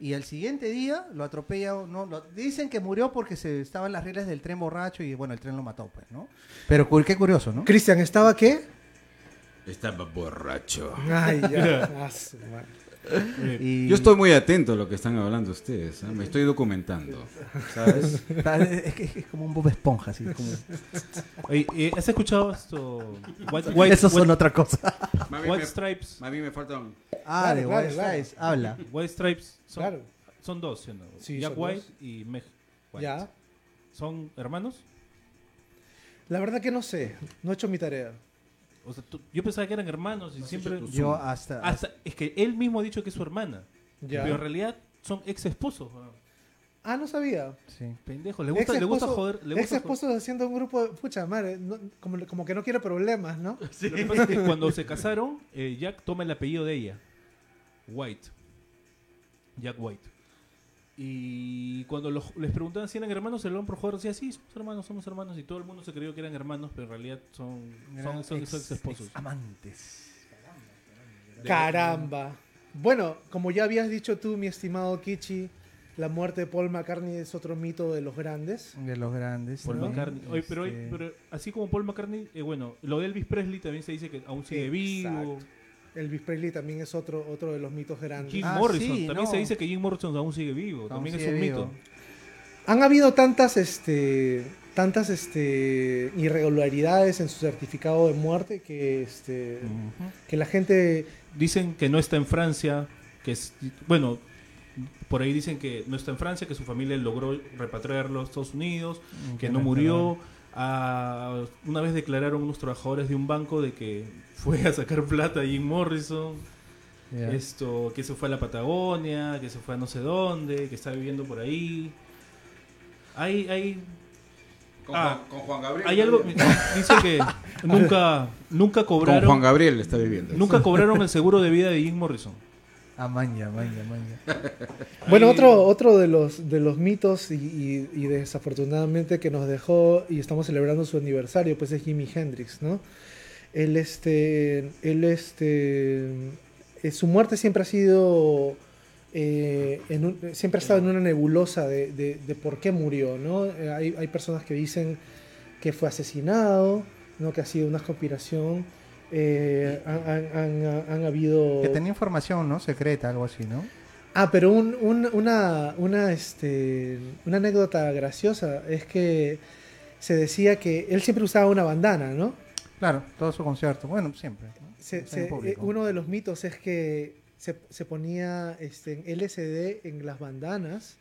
Y al siguiente día lo atropella, no, lo, dicen que murió porque se estaban las reglas del tren borracho y bueno, el tren lo mató, pues, ¿no? Pero qué curioso, ¿no? Cristian, ¿estaba qué? Estaba borracho. Ay, ya. Y... Yo estoy muy atento a lo que están hablando ustedes, ¿eh? Me estoy documentando, ¿sabes? Es, que es como un Bob Esponja, así como... Oye, ¿has escuchado esto? White, white, Esos white... son otra cosa. Mami, White me, Stripes. A mí me faltan. Ah, claro, de White claro, Stripes. Claro. Habla. White Stripes son, claro. son dos, ¿sí? ¿No? Sí, Jack White dos. Y Meg White. Ya. ¿Son hermanos? La verdad que no sé. No he hecho mi tarea. O sea, tú, yo pensaba que eran hermanos y no, siempre... Yo hasta, hasta... Es que él mismo ha dicho que es su hermana. Ya. Pero en realidad son ex esposos. Ah, no sabía. Sí. Pendejo. Le gusta, le gusta joder. Le gusta ex esposos joder. Haciendo un grupo de... Pucha madre, no, como, como que no quiere problemas, ¿no? Sí. Lo que pasa es que cuando se casaron, eh, Jack toma el apellido de ella. White. Jack White. Y cuando los, les preguntaban si eran hermanos, el hombre jugador decía, sí, somos hermanos, somos hermanos. Y todo el mundo se creyó que eran hermanos, pero en realidad son, son, son ex, ex esposos. Ex amantes. Caramba, caramba. Caramba. Bueno, como ya habías dicho tú, mi estimado Kichi, la muerte de Paul McCartney es otro mito de los grandes. De los grandes. Paul ¿no? McCartney. Oye, pero, oye, pero así como Paul McCartney, eh, bueno, lo de Elvis Presley también se dice que aún sigue exacto. vivo. Elvis Presley también es otro otro de los mitos grandes. Jim ah, Morrison, sí, también no. se dice que Jim Morrison aún sigue vivo, aún también sigue es un vivo. Mito. Han habido tantas este tantas este irregularidades en su certificado de muerte que este uh-huh. que la gente dicen que no está en Francia, que es, bueno, por ahí dicen que no está en Francia, que su familia logró repatriarlo a Estados Unidos, mm, que no murió. Verdad. Ah, una vez declararon unos trabajadores de un banco de que fue a sacar plata a Jim Morrison, yeah. esto, que se fue a la Patagonia, que se fue a no sé dónde, que está viviendo por ahí. Hay, hay, con, ah, Juan, con Juan Gabriel. Hay algo, dice que nunca, nunca cobraron. Con Juan Gabriel está viviendo. Nunca cobraron el seguro de vida de Jim Morrison. Ah, maña, maña, maña. Bueno, otro, otro de los de los mitos y, y, y desafortunadamente que nos dejó y estamos celebrando su aniversario, pues es Jimi Hendrix, ¿no? Él, este, él, este, su muerte siempre ha sido, eh, en un, siempre ha estado en una nebulosa de, de, de por qué murió, ¿no? Hay, hay personas que dicen que fue asesinado, ¿no? Que ha sido una conspiración. Eh, han, han, han, han habido que tenía información, ¿no? Secreta, algo así, ¿no? Ah, pero un, un, una una este una anécdota graciosa es que se decía que él siempre usaba una bandana, ¿no? Claro, todo su concierto, bueno, siempre. ¿No? Se, se, uno de los mitos es que se, se ponía este L S D en las bandanas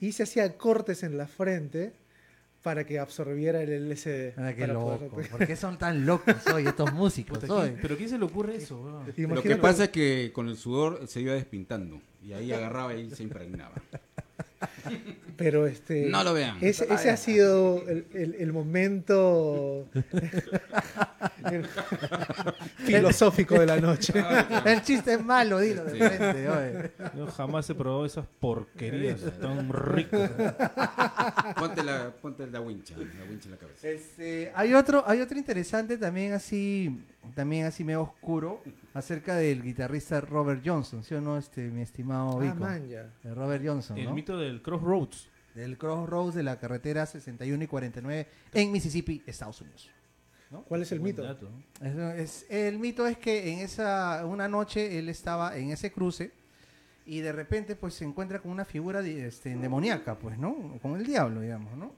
y se hacía cortes en la frente para que absorbiera el L S D. Ah, qué loco. Poder... ¿Por qué son tan locos hoy estos músicos? Puta, hoy? ¿Pero quién se le ocurre eso? Lo que pasa es que con el sudor se iba despintando y ahí agarraba y se impregnaba. Pero este... No lo vean. Ese, ese vean. ha sido el, el, el momento filosófico de la noche. El chiste es malo, dilo de sí. frente. Oye. Yo jamás he probado esas porquerías tan ricas. Ponte la, ponte la wincha, la wincha en la cabeza. Este, hay otro, hay otro interesante también así, también así medio oscuro, acerca del guitarrista Robert Johnson, ¿sí o no, este, mi estimado Vico? Ah, man, ya. El Robert Johnson, ¿no? El mito del Crossroads. Del Crossroads de la carretera sesenta y uno y cuarenta y nueve en Mississippi, Estados Unidos, ¿no? ¿Cuál es el mito? Es, es, el mito es que en esa una noche él estaba en ese cruce y de repente pues se encuentra con una figura este, demoníaca, pues, ¿no? Con el diablo, digamos, ¿no?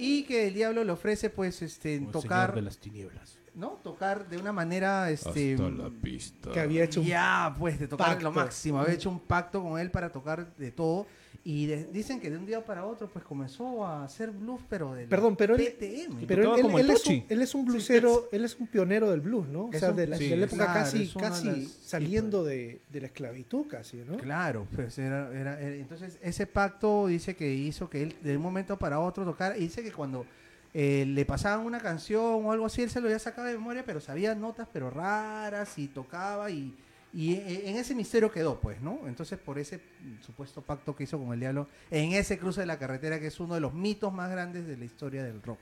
Y que el diablo le ofrece pues este, tocar... Señor de las tinieblas. ¿No? Tocar de una manera... Este, hasta la pista. Que había hecho un Ya, pues, de tocar pacto. Lo máximo. Había hecho un pacto con él para tocar de todo. Y de, dicen que de un día para otro, pues, comenzó a hacer blues, pero del Perdón, pero P T M. Él, pero él, él, él, es un, él es un blusero, él es un pionero del blues, ¿no? O sea, un, de, la, sí, de la época claro, casi, casi las, saliendo sí, de, de la esclavitud, casi, ¿no? Claro, pues, era, era, era... Entonces, ese pacto dice que hizo que él, de un momento para otro, tocar. Y dice que cuando... Eh, le pasaban una canción o algo así, él se lo había sacado de memoria, pero sabía notas pero raras y tocaba y, y en ese misterio quedó, pues, ¿no? Entonces, por ese supuesto pacto que hizo con el diablo en ese cruce de la carretera, que es uno de los mitos más grandes de la historia del rock.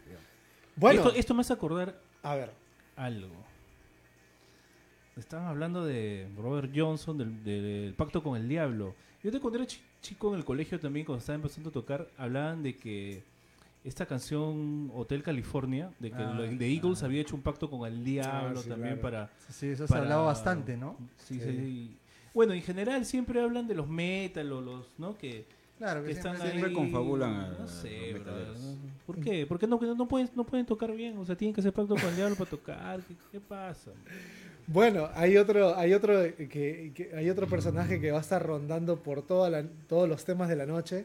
Bueno, esto, esto me hace acordar a ver algo. Estaban hablando de Robert Johnson, del, del pacto con el diablo. Yo te encontré chico en el colegio también, cuando estaba empezando a tocar, hablaban de que esta canción Hotel California, de que ah, de Eagles ah. había hecho un pacto con el diablo ah, sí, también claro. para... Sí, eso se para, ha hablado bastante, ¿no? Sí, sí. sí. Bueno, en general siempre hablan de los metal o los, ¿no? Que, claro, que, que están siempre, ahí... Siempre confabulan. No sé, bro, ¿por qué? ¿Por qué no, no, pueden, no pueden tocar bien? O sea, tienen que hacer pacto con el diablo para tocar. ¿Qué, qué pasa? Bueno, hay otro, hay otro, que, que, hay otro personaje que va a estar rondando por toda la, todos los temas de la noche.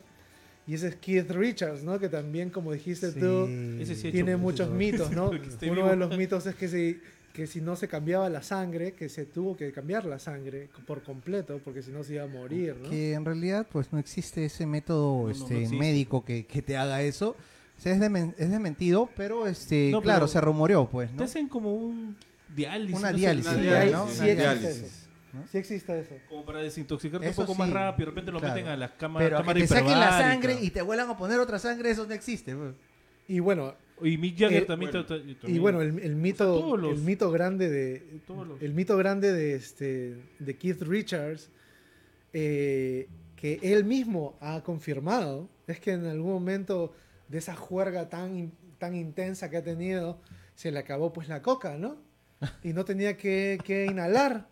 Y ese es Keith Richards, ¿no? Que también, como dijiste sí. tú, sí tiene hecho, muchos mitos, ¿no? Uno vivo. de los mitos es que si, que si no se cambiaba la sangre, que se tuvo que cambiar la sangre por completo, porque si no se iba a morir, ¿no? Que en realidad, pues, no existe ese método no, este, no existe. médico que, que te haga eso. O sea, es, de, es desmentido, pero, este, no, claro, pero se rumoreó, pues, ¿no? Te hacen como un diálisis. Una diálisis, no sé, una diálisis, ¿no? Sí, una diálisis. ¿No? Sí existe eso. Como para desintoxicarte eso un poco sí. más rápido, de repente lo claro. meten a las cámaras hiperbáricas. Pero que te saquen la sangre y te vuelvan a poner otra sangre, eso no existe. Y bueno... Y Mick Jagger eh, también, bueno, también... Y bueno, el, el, mito, o sea, los, el mito grande de... Los... El mito grande de, este, de Keith Richards, eh, que él mismo ha confirmado, es que en algún momento de esa juerga tan, tan intensa que ha tenido, se le acabó pues la coca, ¿no? Y no tenía que, que inhalar.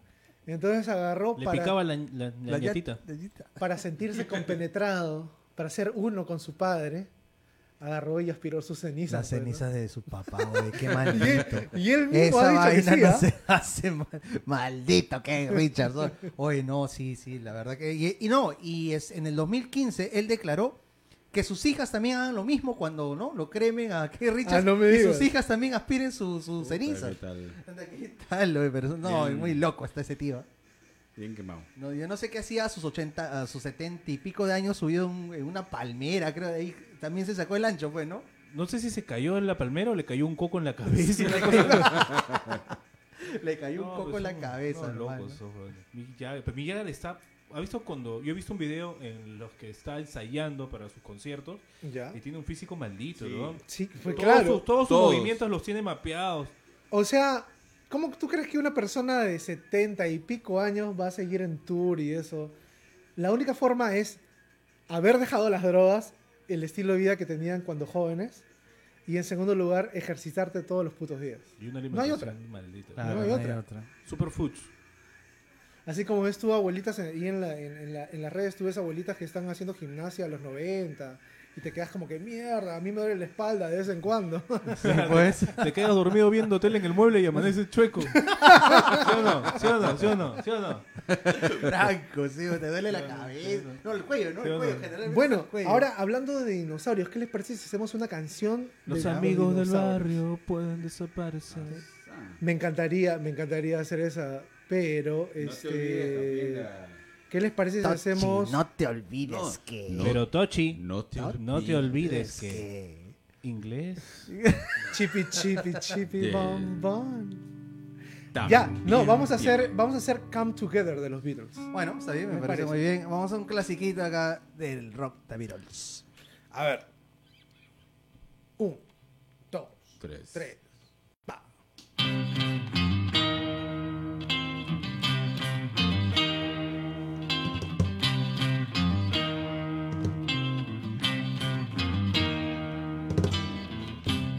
Entonces agarró Le para... Le picaba la, la, la, la ñatita. Para sentirse compenetrado, para ser uno con su padre, agarró y aspiró sus cenizas. Las pues, cenizas ¿no? de su papá, güey, qué maldito. Y, y él mismo Esa ha dicho que sí, no ¿eh? se hace mal, maldito, que Richard. Oye, no, sí, sí, la verdad que... Y, y no, y es en el dos mil quince él declaró que sus hijas también hagan lo mismo cuando no lo cremen a Keith Richards ah, no y sus hijas también aspiren sus su cenizas. ¿Qué tal? ¿Qué tal? Pero no, bien, es muy loco está ese tío. Bien quemado. No, yo no sé qué hacía a sus ochenta, a sus setenta y pico de años subido un, en una palmera, creo, de ahí también se sacó el ancho, pues, ¿no? No sé si se cayó en la palmera o le cayó un coco en la cabeza. Le cayó no, un coco en la cabeza. Locos, mi Jagger está... ¿Ha visto cuando yo he visto un video en los que está ensayando para sus conciertos ¿Ya? y tiene un físico maldito, sí. ¿no? Sí, fue todos claro. Sus, todos sus todos. movimientos los tiene mapeados. O sea, ¿cómo tú crees que una persona de setenta y pico años va a seguir en tour y eso? La única forma es haber dejado las drogas, el estilo de vida que tenían cuando jóvenes, y en segundo lugar, ejercitarte todos los putos días. Y una no hay otra. Maldita. Claro, no hay no otra. Hay otra. Superfoods. Así como ves tú abuelitas, en, y en, la, en, en, la, en las redes tú ves abuelitas que están haciendo gimnasia a los noventa, y te quedas como que mierda, a mí me duele la espalda de vez en cuando. Sí, pues, te quedas dormido viendo tele en el mueble y amaneces chueco. ¿Sí o no? ¿Sí o no? ¿Sí o no? ¿Sí o no? Franco, sí, te duele la cabeza. No, el cuello, no, ¿sí el cuello. No? Generalmente bueno, el cuello. Ahora hablando de dinosaurios, ¿qué les parece si hacemos una canción? Los de amigos del barrio pueden desaparecer. Me encantaría, me encantaría hacer esa, pero no este. Te ¿qué les parece si Tochi, hacemos? No te olvides no, que. No, pero Tochi, no te, no, no te olvides que. que... Inglés. Chipi chipi chipi bom bom. Ya, no, vamos a hacer, vamos a hacer Come Together de los Beatles. Bueno, está bien, me, me parece, parece muy bien. Vamos a un clasiquito acá del rock de Beatles. A ver. Un, dos, tres, tres. Va.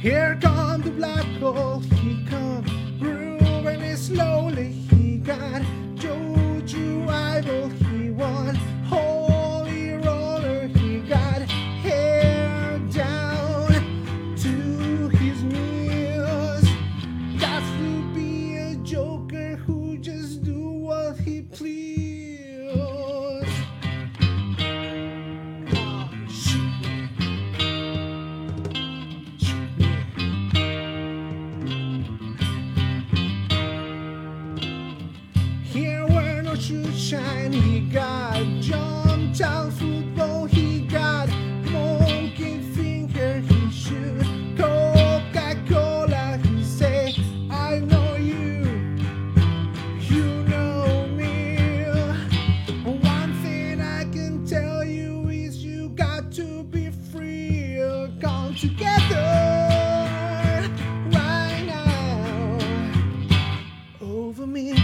Here comes the black hole, he comes grooving it slowly, he got Jojo idol, he won holy roller, he got hair down to his knees, got to be a joker who just do what he please. Should shine, he got John Town football, he got monkey finger, he should Coca-Cola, he say, I know you, you know me, one thing I can tell you is you got to be free, come together right now, over me.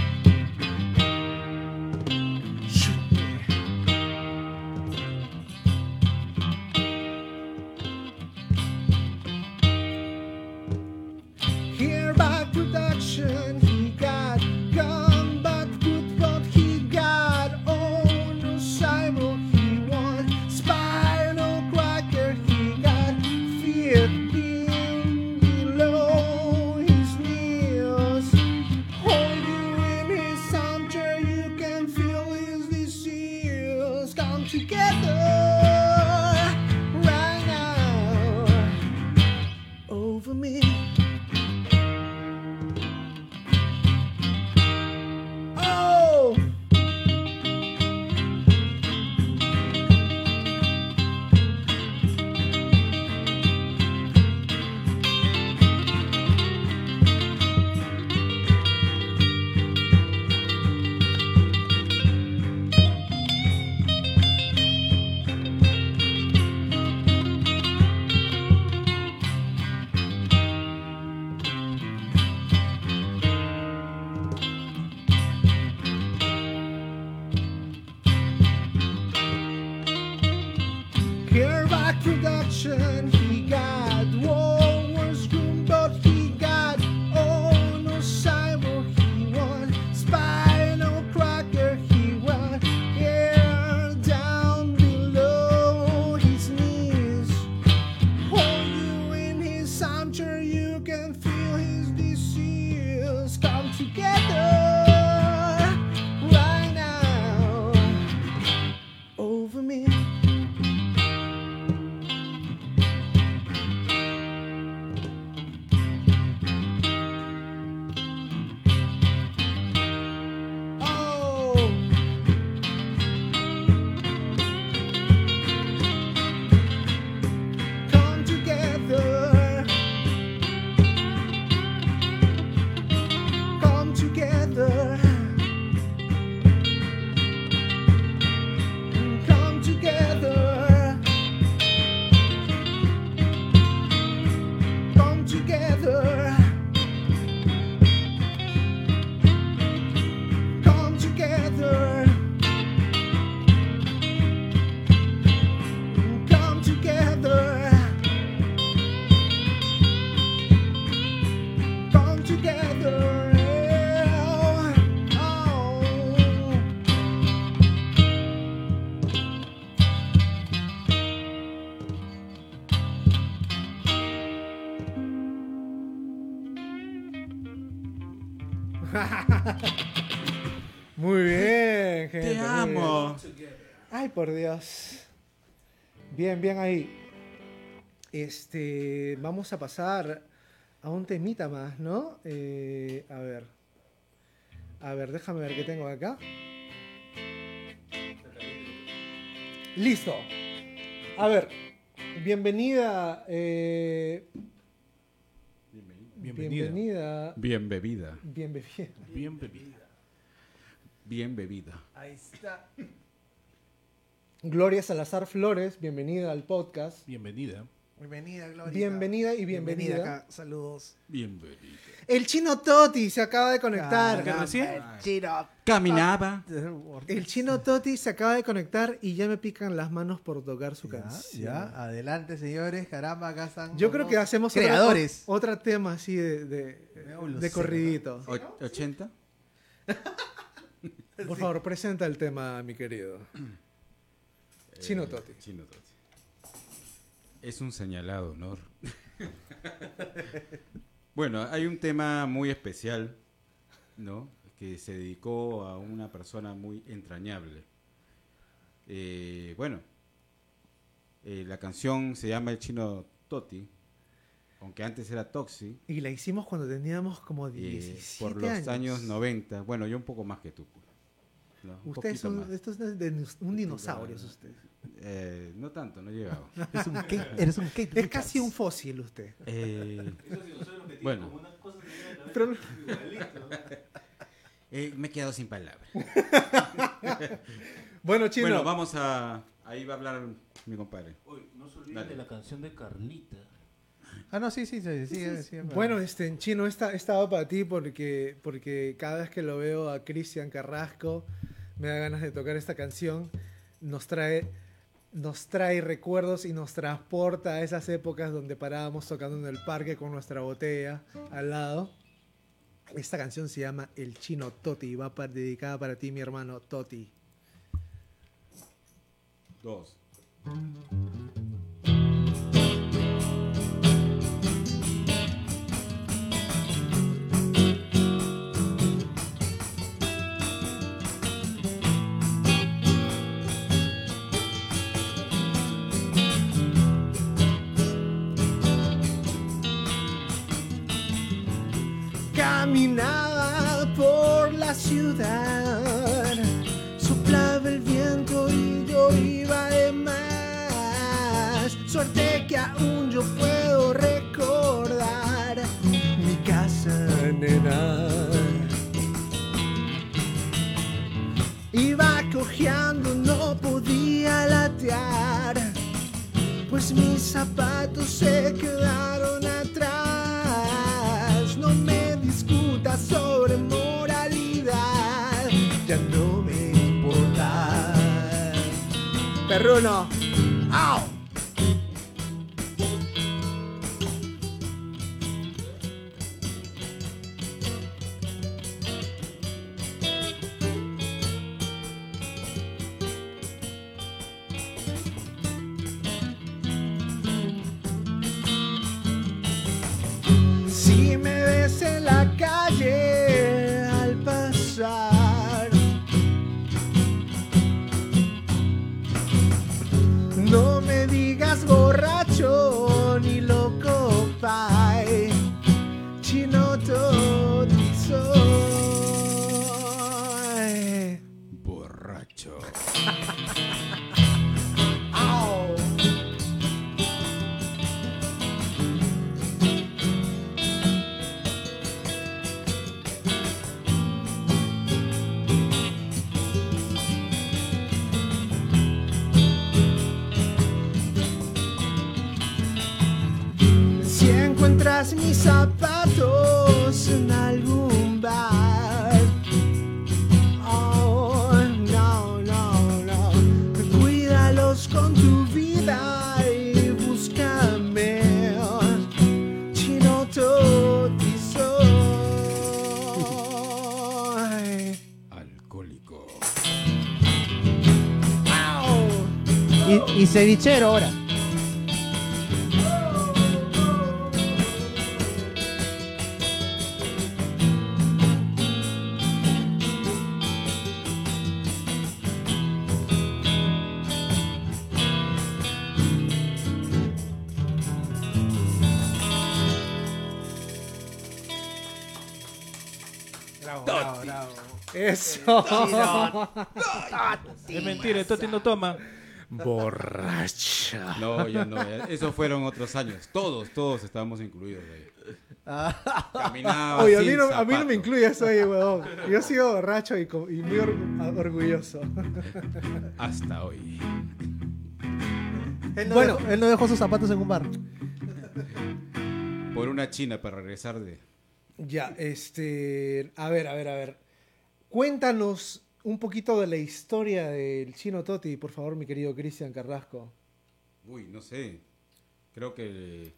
Together Muy bien, gente. Te amo. Bien. Ay, por Dios. Bien, bien ahí. Este, vamos a pasar a un temita más, ¿no? Eh, a ver. A ver, déjame ver qué tengo acá. Listo. A ver, bienvenida. Eh, bienvenida. Bienvenida. Bien bebida. Bien bebida. Bien bebida. Bien bebida. Ahí está. Gloria Salazar Flores, bienvenida al podcast. Bienvenida. Bienvenida, Gloria. Bienvenida y bienvenida. Bienvenida acá. Saludos. Bienvenida. El chino Toti se acaba de conectar. Ah, el chino. Caminaba. El chino Toti se acaba de conectar y ya me pican las manos por tocar su canción. Ya, ya. Adelante, señores. Caramba, acá están. Yo creo que hacemos creadores. Otro, otro tema así de, de, de corridito. O- ¿ochenta? Por favor, presenta el tema, mi querido. Eh, chino Toti. Chino Toti. Es un señalado honor. Bueno, hay un tema muy especial, ¿no? Que se dedicó a una persona muy entrañable. Eh, bueno, eh, la canción se llama El Chino Toti, aunque antes era Toxi. Y la hicimos cuando teníamos como diecisiete años. Eh, por los años. años noventa. Bueno, yo un poco más que tú. No, usted es un, esto es de, de, un dinosaurio, es usted. Eh, no tanto, no he llegado. Es un Kate, eres un Kate es casi un fósil usted. Eh, bueno, pero no. eh, me he quedado sin palabras. Bueno, chino. Bueno, vamos a ahí va a hablar mi compadre. Oye, no se olviden de la canción de Carlita. Ah, no, sí, sí, sí. sí, sí, sí bueno, este, en chino, he estado para ti porque, porque cada vez que lo veo a Cristian Carrasco me da ganas de tocar esta canción. Nos trae, nos trae recuerdos y nos transporta a esas épocas donde parábamos tocando en el parque con nuestra botella al lado. Esta canción se llama El Chino Toti. Va para, dedicada para ti, mi hermano Toti. Dos. Caminaba por la ciudad, soplaba el viento y yo iba de más. Suerte que aún yo puedo recordar mi casa, nena. Iba cojeando, no podía latear, pues mis zapatos se quedaron atrás. No me sobre moralidad, ya no me importa. Perruno. ¡Au! Mis zapatos en algún bar. Oh, no, no, no. Cuídalos con tu vida y búscame. Chino Toti soy. Alcohólico. Oh. Y, y cevichero ahora. Bravo, Totti. Bravo, bravo. Eso. Es mentira, el Totti no toma. Borracha. No, ya no. Ya. Esos fueron otros años. Todos, todos estábamos incluidos ahí. Caminaba. Oye, sin a, mí no, a mí no me incluye eso ahí, huevón. Yo he sido borracho y, y muy orgulloso. Hasta hoy. Él no bueno, dejó, él no dejó sus zapatos en un bar. Por una china para regresar de. Ya, este. A ver, a ver, a ver. Cuéntanos un poquito de la historia del Chino Totti, por favor, mi querido Cristian Carrasco. Uy, no sé. Creo que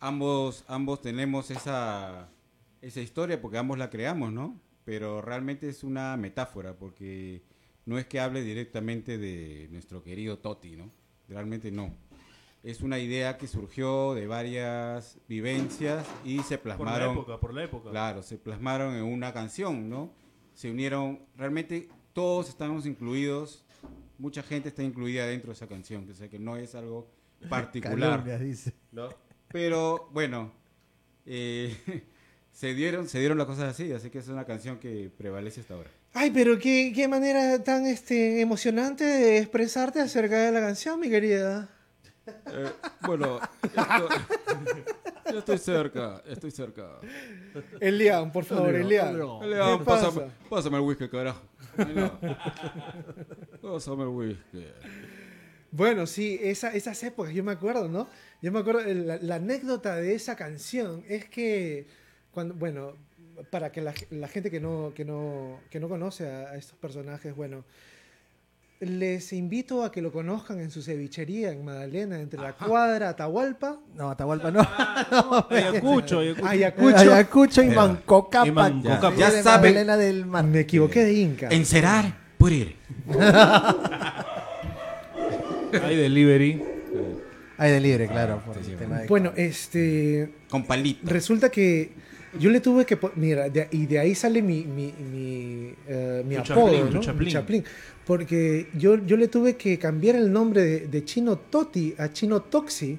ambos, ambos tenemos esa, esa historia porque ambos la creamos, ¿no? Pero realmente es una metáfora porque no es que hable directamente de nuestro querido Totti, ¿no? Realmente no. Es una idea que surgió de varias vivencias y se plasmaron... Por la época, por la época. Claro, se plasmaron en una canción, ¿no? Se unieron, realmente todos estamos incluidos, mucha gente está incluida dentro de esa canción, o sea que no es algo particular. Calumnia, dice. ¿No? Pero bueno, eh, se dieron, se dieron las cosas así, así que es una canción que prevalece hasta ahora. Ay, pero qué, qué manera tan este, emocionante de expresarte acerca de la canción, mi querida. Eh, bueno, esto, yo estoy cerca, estoy cerca. Elian, por favor, Elian. Elian, pásame, pásame el whisky, carajo. Elian. Pásame el whisky. Bueno, sí, esa, esas épocas, yo me acuerdo, ¿no? Yo me acuerdo, la, la anécdota de esa canción es que, cuando, bueno, para que la, la gente que no, que no, que no conoce a, a estos personajes, bueno... Les invito a que lo conozcan en su cevichería en Magdalena, entre la Ajá. cuadra Atahualpa. No, Atahualpa no. no Ayacucho, Ayacucho. Ayacucho. Ayacucho y Mancocapa. Mancocapa. Ya, ya saben. Magdalena del Mar. Me equivoqué de Inca. Encerar, purir. Hay delivery. Hay delivery, claro. Ah, por sí, el tema de bueno, este. Con palito. Resulta que. Yo le tuve que... Mira, de, y de ahí sale mi, mi, mi, uh, mi apodo, Chaplin, ¿no? Chaplin. Chaplin. Porque yo, yo le tuve que cambiar el nombre de, de Chino Totti a Chino Toxi,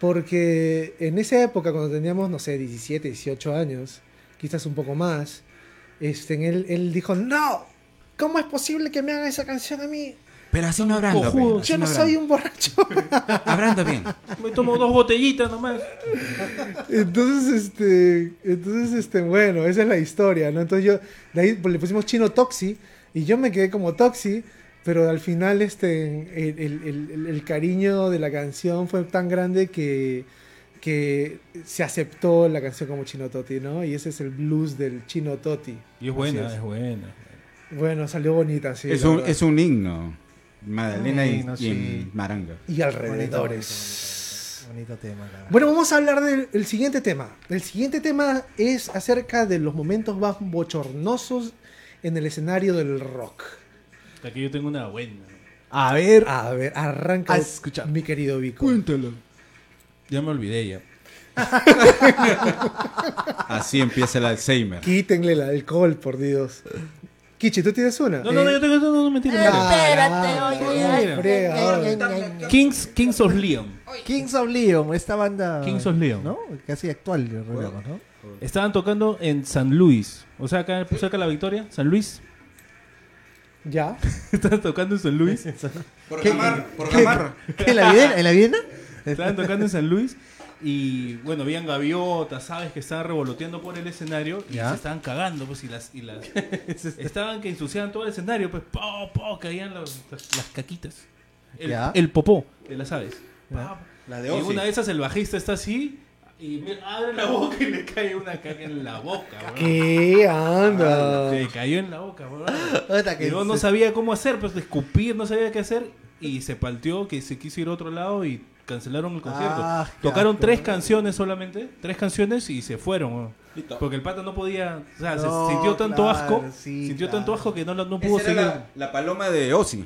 porque en esa época, cuando teníamos, no sé, diecisiete, dieciocho años, quizás un poco más, este, él, él dijo, ¡no! ¿Cómo es posible que me hagan esa canción a mí? Pero así no hablando. Cojudo, así yo no, no soy un borracho. Hablando bien. Me tomo dos botellitas nomás. Entonces, este, entonces, este, bueno, esa es la historia, ¿no? Entonces yo, de ahí le pusimos Chino Toxi y yo me quedé como Toxi, pero al final este, el, el, el, el cariño de la canción fue tan grande que, que se aceptó la canción como Chino Totti, ¿no? Y ese es el blues del Chino Totti. Y es buena, es. es buena. Bueno, salió bonita, sí. Es un, es un himno. Magdalena sí, y, no, sí. y Maranga. Y alrededores. Bonito, bonito, bonito tema. La bueno, vamos a hablar del el siguiente tema. El siguiente tema es acerca de los momentos más bochornosos en el escenario del rock. Aquí yo tengo una buena. A ver, a ver, arranca. A escuchar. Mi querido Vico. Cuéntalo. Ya me olvidé ya. Así empieza el Alzheimer. Quítenle el alcohol, por Dios. Kichi, ¿tú tienes una? No, no, no, yo tengo una, no, mentira. Espérate, Kings, Kings of Leon. Kings of Leon, esta banda... Kings of Leon. ¿No? Casi actual, bueno, ¿no? Estaban tocando en San Luis. O sea, acá cerca de la Victoria, San Luis. ¿Ya? Estaban tocando en San Luis. Por Camarra, por Camarra. ¿En la Viena? ¿En la Viena? Estaban tocando en San Luis. Y bueno, veían gaviotas, sabes que estaban revoloteando por el escenario y ¿Ya? se estaban cagando, pues, y las, y las estaban que ensuciaban todo el escenario, pues, po, po, caían los, las, las caquitas, el, el popó de las aves. Pa, la de Ozzy. Y una de esas el bajista está así y abre la boca y le cae una caca en la boca, bro. ¿Qué anda? Le cayó en la boca, bro. Y yo no sabía cómo hacer, pues, escupir, no sabía qué hacer y se palteó que se quiso ir a otro lado y cancelaron el concierto. Ah, tocaron asco. tres canciones solamente, tres canciones y se fueron. Lito. Porque el pata no podía, o sea, no, se sintió tanto claro, asco, sí, sintió claro. tanto asco que no, no pudo seguir. La, la paloma de Ozzy.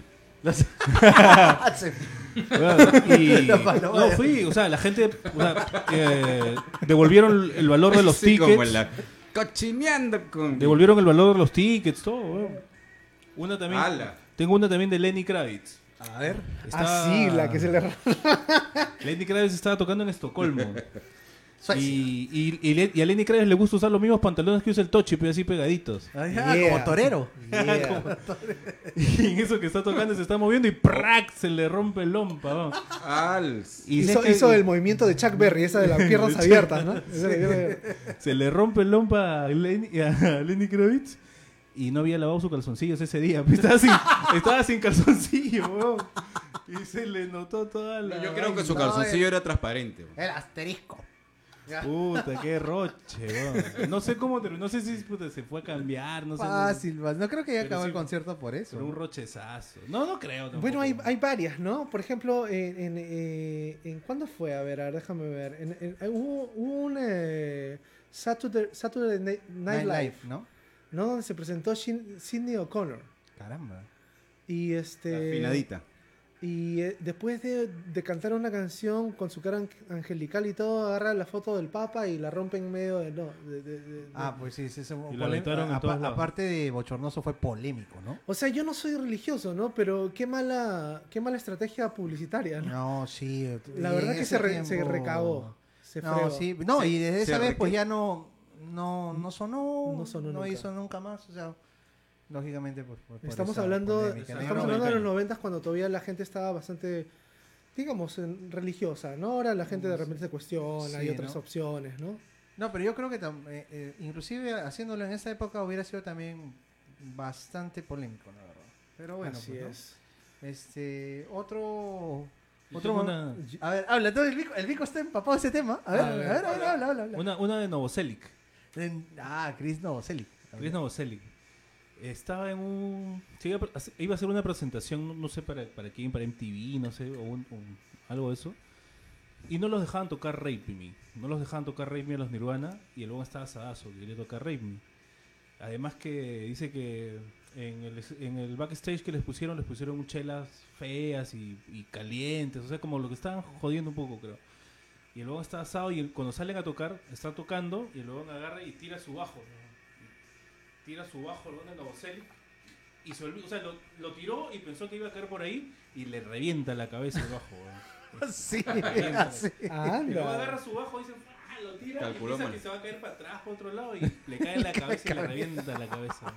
Y, no fui, o sea, la gente, o sea, eh, devolvieron el valor de los sí, tickets. Como la cochineando con... Devolvieron el valor de los tickets, todo. Bueno. Una también. Ala. Tengo una también de Lenny Kravitz. A ver, está... ah, sí, la que se le... Lenny Kravitz estaba tocando en Estocolmo Y, y, y, y a Lenny Kravitz le gusta usar los mismos pantalones que usa el Tochi, pero así pegaditos. Ah, yeah. Como torero. Yeah. Como torero. Y en eso que está tocando se está moviendo y ¡prac! Se le rompe el lompa. Y hizo, que... hizo el movimiento de Chuck Berry, esa de las piernas abiertas, ¿no? Se le rompe el lompa a Lenny, a Lenny Kravitz. Y no había lavado sus calzoncillos ese día. Estaba sin, estaba sin calzoncillo, weón. Y se le notó toda la... Yo creo que su calzoncillo no, era transparente. Weón. El asterisco. Puta, qué roche, weón. No sé cómo terminó. No sé si puta, se fue a cambiar. No Fácil, sé, no. no creo que haya acabado sí, el concierto por eso. Pero un rochezazo. No, no creo. Tampoco. Bueno, hay, hay varias, ¿no? Por ejemplo, en, en, eh, en ¿cuándo fue? A ver, a ver, déjame ver. En, en, eh, hubo un eh, Saturday, Saturday Night, Night Live, Life, ¿no? No, donde se presentó Sydney O'Connor. Caramba. Y este... afinadita. Y eh, después de, de cantar una canción con su cara angelical y todo, agarra la foto del Papa y la rompe en medio de... No, de, de, de ah, pues sí, sí, sí y lo aventaron en todos lados. Aparte de bochornoso, fue polémico, ¿no? O sea, yo no soy religioso, ¿no? Pero qué mala, qué mala estrategia publicitaria, ¿no? No, sí. La verdad que se, re, se recabó. Se no, fregó. Sí. No, se, y desde esa vez, pues ya no... No, no sonó, no, sonó no hizo nunca más, o sea, lógicamente por, por estamos hablando, polémica, estamos no, hablando no, de los noventas cuando todavía la gente estaba bastante, digamos, en, religiosa, ¿no? Ahora la gente de repente se cuestiona, sí, hay otras ¿no? opciones, ¿no? No, pero yo creo que tam- eh, eh, inclusive haciéndolo en esa época hubiera sido también bastante polémico, la verdad. Pero bueno, así pues, ¿no? es. Este, otro... Otro una... A ver, habla, el Vico, el Vico está empapado de ese tema. A ver, a ver, a ver, a ver habla, habla, habla. Una, una de Novoselic. Ah, Chris Novoselic. Chris Novoselic. Estaba en un... Iba a hacer una presentación, no sé para, para quién, para M T V, no sé, o un, un, algo de eso. Y no los dejaban tocar Rape Me. No los dejaban tocar Rape Me a los Nirvana. Y el huevón estaba sadazo, quería tocar Rape Me. Además que dice que en el, en el backstage que les pusieron, les pusieron chelas feas y, y calientes. O sea, como lo que estaban jodiendo un poco, creo. Y el huevón está asado y el, cuando salen a tocar, está tocando y el huevón agarra y tira su bajo. ¿No? Tira su bajo el huevón de Novoselic y se olvidó, o sea, lo, lo tiró y pensó que iba a caer por ahí y le revienta la cabeza el bajo. ¿No? Sí, así. Ah, no. Y luego agarra su bajo y dice, ¡ah! Lo tira. Calculó, y piensa man. que se va a caer para atrás, para otro lado y le cae en la cabeza y le revienta la cabeza.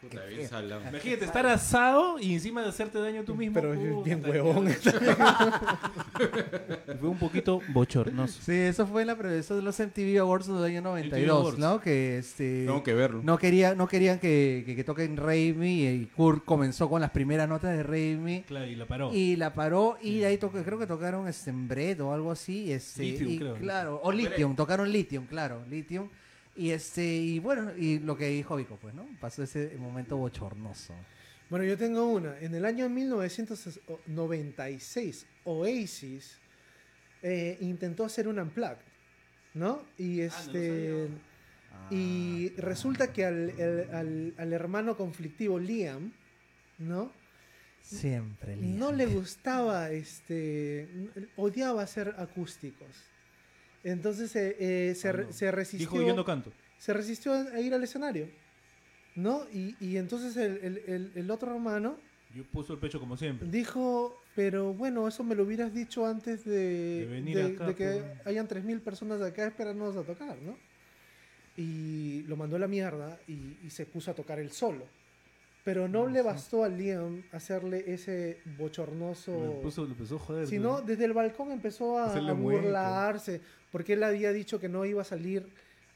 Puta, bien salado. Imagínate estar asado y encima de hacerte daño tú mismo. Pero uh, bien huevón. Fue un poquito bochornoso. Sí, eso fue en la prevención de los M T V Awards del año noventa y dos, ¿no? Que este Tengo que verlo. No querían, no querían que, que, que toquen Rape Me y Kurt comenzó con las primeras notas de Rape Me. Claro, y la paró. Y la paró y sí. ahí toque, creo que tocaron Stembred o algo así, este Lithium, y, creo. Claro, o Lithium, tocaron Lithium, claro, Lithium. Y este y bueno, y lo que dijo Vico, pues, ¿no? Pasó ese momento bochornoso. Bueno, yo tengo una. En el año mil novecientos noventa y seis, Oasis eh, intentó hacer un unplugged, ¿no? Y este ah, no y ah, resulta claro. que al, el, al, al hermano conflictivo Liam, ¿no? Siempre Liam. No le gustaba, este, odiaba hacer acústicos. Entonces eh, eh, se, ah, no. se resistió. Dijo, yo no canto. Se resistió a ir al escenario, ¿no? Y, y entonces el, el, el, el otro hermano. Yo puso el pecho como siempre. Dijo, pero bueno, eso me lo hubieras dicho antes de, de, venir de, acá, de que pues... hayan tres mil personas acá esperándonos a tocar, ¿no? Y lo mandó a la mierda y, y se puso a tocar él solo. Pero no, no le bastó sí. a Liam hacerle ese bochornoso... Lo puso, lo puso, joder, sino ¿no? desde el balcón empezó a, a burlarse. Muerto. Porque él había dicho que no iba a salir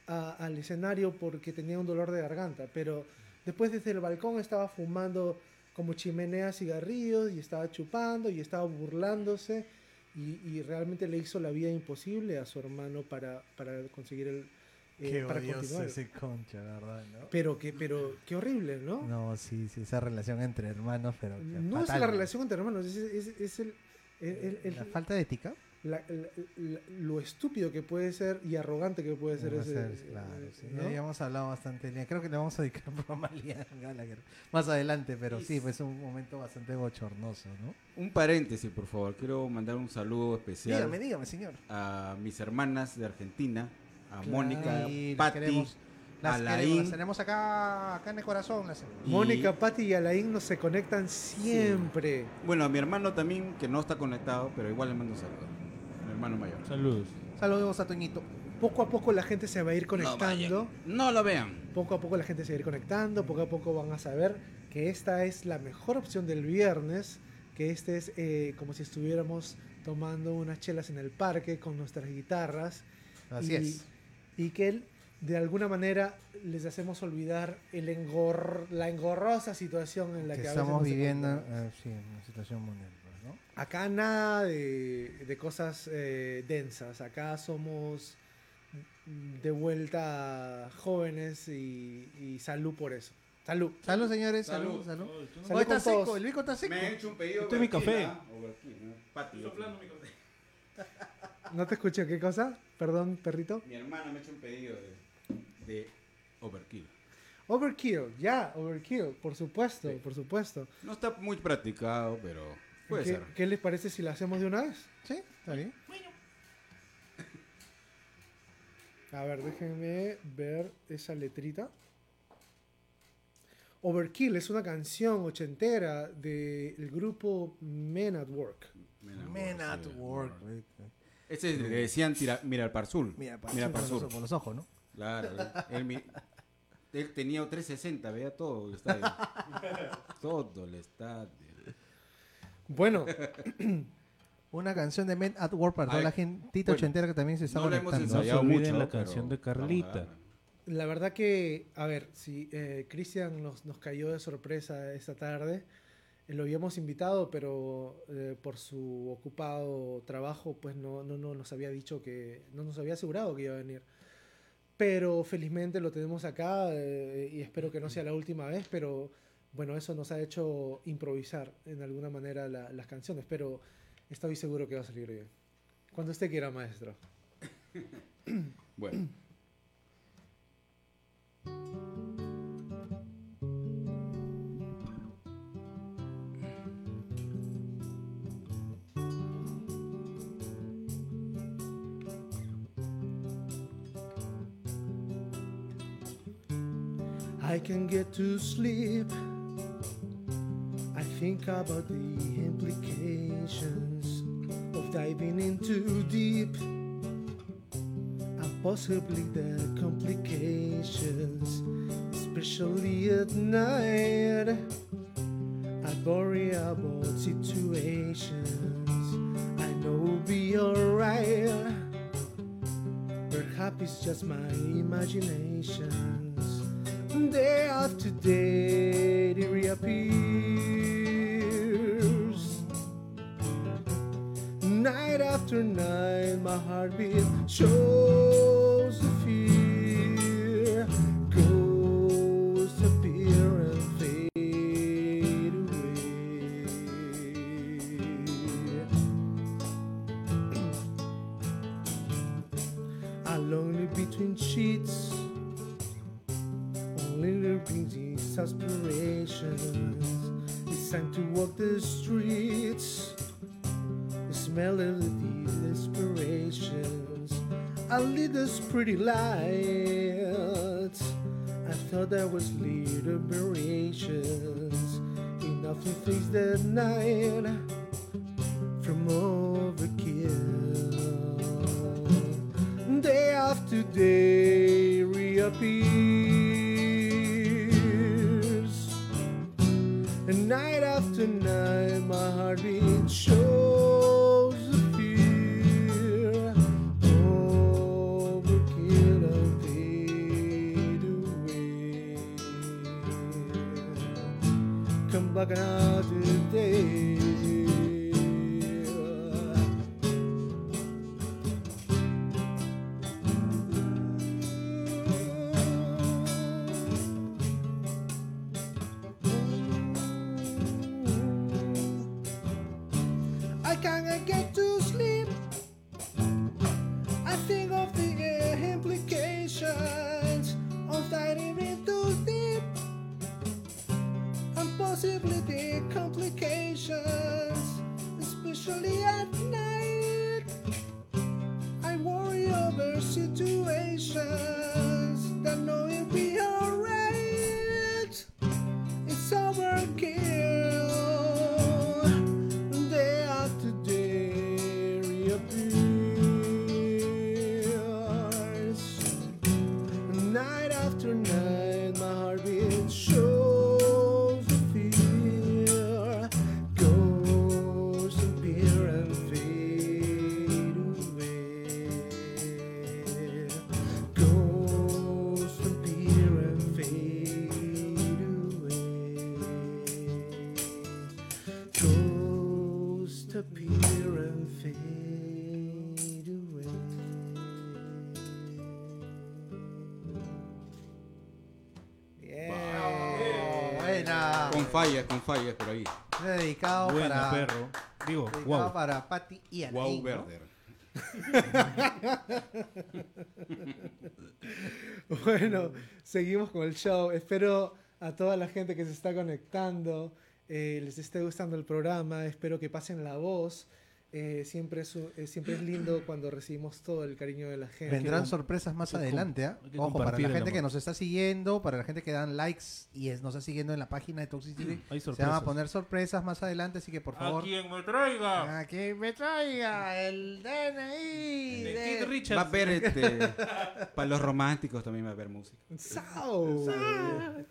a, al escenario porque tenía un dolor de garganta. Pero después desde el balcón estaba fumando como chimenea cigarrillos y estaba chupando y estaba burlándose. Y, y realmente le hizo la vida imposible a su hermano para, para conseguir el... Eh, qué odioso ese concha, la verdad, ¿no? Pero que, pero qué horrible, ¿no? No, sí, sí, esa relación entre hermanos, pero no fatal. Es la relación entre hermanos, es, es, es el, el, el, el la falta de ética, la, la, la, lo estúpido que puede ser y arrogante que puede ser, ese, ser claro, eh, sí. ¿no? Ya habíamos hablado bastante, creo que le vamos a dedicar un programa a Liam Gallagher más adelante, pero sí, pues es un momento bastante bochornoso, ¿no? Un paréntesis, por favor, quiero mandar un saludo especial. Dígame, dígame, señor. A mis hermanas de Argentina. A claro, Mónica, Patti, Alain. Las tenemos acá, acá en el corazón. Las... Mónica, Patti y Alain nos se conectan siempre. Sí. Bueno, a mi hermano también, que no está conectado, pero igual le mando un saludo. Mi hermano mayor. Saludos. Saludos a Toñito. poco a poco la gente se va a ir conectando. No, no lo vean. Poco a poco la gente se va a ir conectando, poco a poco van a saber que esta es la mejor opción del viernes, que este es eh, como si estuviéramos tomando unas chelas en el parque con nuestras guitarras. Así y, es. Y que de alguna manera les hacemos olvidar el engor- la engorrosa situación en la que, que estamos viviendo. Eh, sí, una situación mundial. ¿No? Acá nada de, de cosas eh, densas. Acá somos de vuelta jóvenes y, y salud por eso. Salud. Salud, señores. Salud. Salud. Salud. Salud. Salud está seco. Todos. El Vico está seco. Me he hecho un pedido. Esto es mi café. Soplando mi café. No te escuché. ¿Qué cosa? Perdón, perrito. Mi hermana me ha hecho un pedido de, de Overkill. Overkill. Ya, Overkill. Por supuesto, sí. por supuesto. No está muy practicado, pero... Puede ¿Qué, ser. ¿Qué les parece si la hacemos de una vez? Sí, está bien. Bueno. A ver, déjenme ver esa letrita. Overkill es una canción ochentera del grupo Men at Work. Men at, Men Work, at sí, Work. Work. Ese es el que decían tira, Mirar para el sur. Mirar para el sur. Por, por los ojos, ¿no? Claro. Él, él tenía trescientos sesenta, veía todo el estadio. Todo el estadio. Bueno, una canción de Men at Work para toda la gentita bueno, ochentera que también se está no conectando. No se olviden mucho, la canción de Carlita. La verdad que, a ver, si eh, Cristian nos, nos cayó de sorpresa esta tarde, eh, lo habíamos invitado, pero eh, por su ocupado trabajo, pues no, no, no nos había dicho que, no nos había asegurado que iba a venir. Pero felizmente lo tenemos acá eh, y espero que no sea la última vez, pero... Bueno, eso nos ha hecho improvisar en alguna manera la, las canciones, pero estoy seguro que va a salir bien. Cuando usted quiera, maestro. Bueno. I can get to sleep. Think about the implications of diving in too deep and possibly the complications, especially at night. I worry about situations I know will be alright. Perhaps it's just my imaginations. Day after day they reappear. Night after night, my heartbeat shows the fear, ghosts appear and fade away. I lonely between sheets, only lurking these aspirations. It's time to walk the streets. Melody, inspirations. I lit this pretty light. I thought I was little variations. Enough to face the night from overkill. Day after day reappears, and night after night my heartbeat shows. Back another day. I can't get to sleep. I think of the uh, implications of diving into deep. Possibly the complications, especially at night. I worry over situations that know it'll be alright. It's overkill. Day after day reappear. buena. Con fallas, con fallas, pero ahí. Dedicado bueno, para... perro. Digo, dedicado wow. para Patty y Anaín. Wow, ¿no? Werder. Bueno, seguimos con el show. Espero a toda la gente que se está conectando eh, les esté gustando el programa. Espero que pasen la voz. Eh, siempre, es, eh, siempre es lindo cuando recibimos todo el cariño de la gente. Vendrán Quiero, sorpresas más adelante. ¿eh? Ojo, para la gente que nos está siguiendo, para la gente que dan likes y es, nos está siguiendo en la página de Toxicity, se van a poner sorpresas más adelante, así que por favor... ¡A quien me traiga! ¡A quien me traiga! ¡El D N I! ¡El de... Kid Richards! Va a haber, este, para los románticos también va a haber música. ¡Sau! ¡Sau!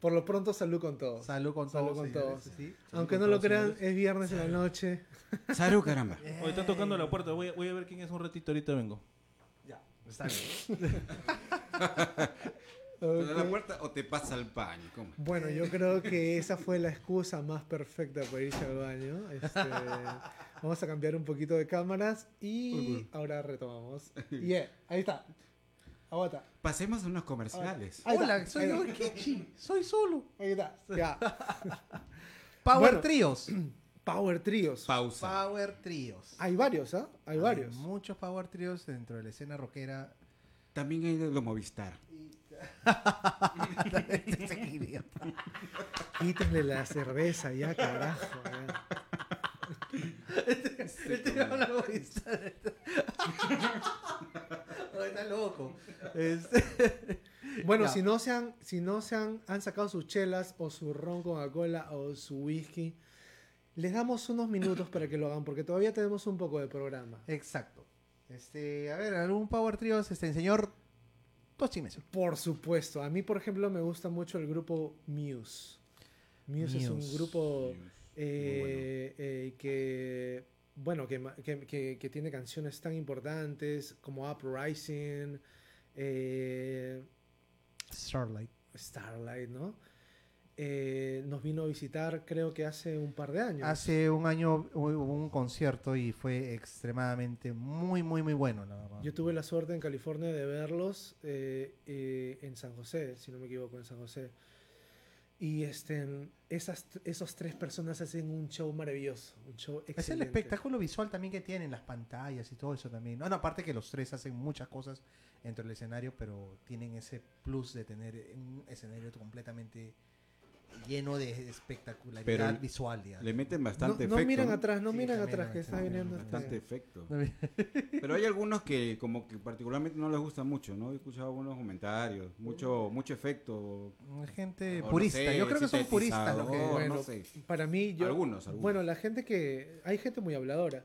Por lo pronto, salud con todos. Salud con salud todos. Con todos. ¿Sí? Salud Aunque con no todos, lo crean, señores. Es viernes salud. En la noche. Salud, caramba. Hoy yeah. están tocando la puerta. Voy a, voy a ver quién es un ratito. Ahorita vengo. Ya. Está bien. Okay. ¿Te da la puerta o te pasa al baño? ¿Cómo? Bueno, yo creo que esa fue la excusa más perfecta para irse al baño. Este, vamos a cambiar un poquito de cámaras y ahora retomamos. Yeah, ahí está. Aguanta. Pasemos a unos comerciales. Hola, soy yo, Kichi. Soy solo. Ahí está. Ya. Power bueno. Tríos. Power Tríos. Pausa. Power Tríos. Hay varios, ¿ah? ¿eh? Hay, hay varios. Muchos Power Tríos dentro de la escena rockera. También hay de lo Movistar. Quítenle la cerveza ya, carajo. Está loco. Este... Bueno, no. si no se han, si no se han, han sacado sus chelas o su ron Coca-Cola o su whisky, les damos unos minutos para que lo hagan, porque todavía tenemos un poco de programa. Exacto. Este, a ver, algún Power Trios, este señor Toximeza. Por supuesto. A mí, por ejemplo, me gusta mucho el grupo Muse. Muse, Muse. es un grupo eh, bueno. Eh, que Bueno, que, que, que, que tiene canciones tan importantes como Uprising, eh, Starlight. Starlight, ¿no? Eh, nos vino a visitar creo que hace un par de años. Hace un año hubo un concierto y fue extremadamente muy, muy, muy bueno, la verdad. Yo tuve la suerte en California de verlos eh, eh, en San José, si no me equivoco, en San José. Y este, esas, esos tres personas hacen un show maravilloso, un show excelente. Es el espectáculo visual también que tienen, las pantallas y todo eso también. No, no, aparte que los tres hacen muchas cosas dentro del escenario, pero tienen ese plus de tener un escenario completamente lleno de espectacularidad pero visual. Digamos. Le meten bastante no, efecto. No miran ¿no? atrás, no sí, miran atrás, que está viniendo. Bastante efecto. Pero hay algunos que como que particularmente no les gusta mucho, ¿no? He escuchado algunos comentarios, mucho mucho efecto. Gente purista, no sé, yo creo que son puristas los que... Bueno, no sé. Para mí, yo... Algunos, algunos. Bueno, la gente que... Hay gente muy habladora.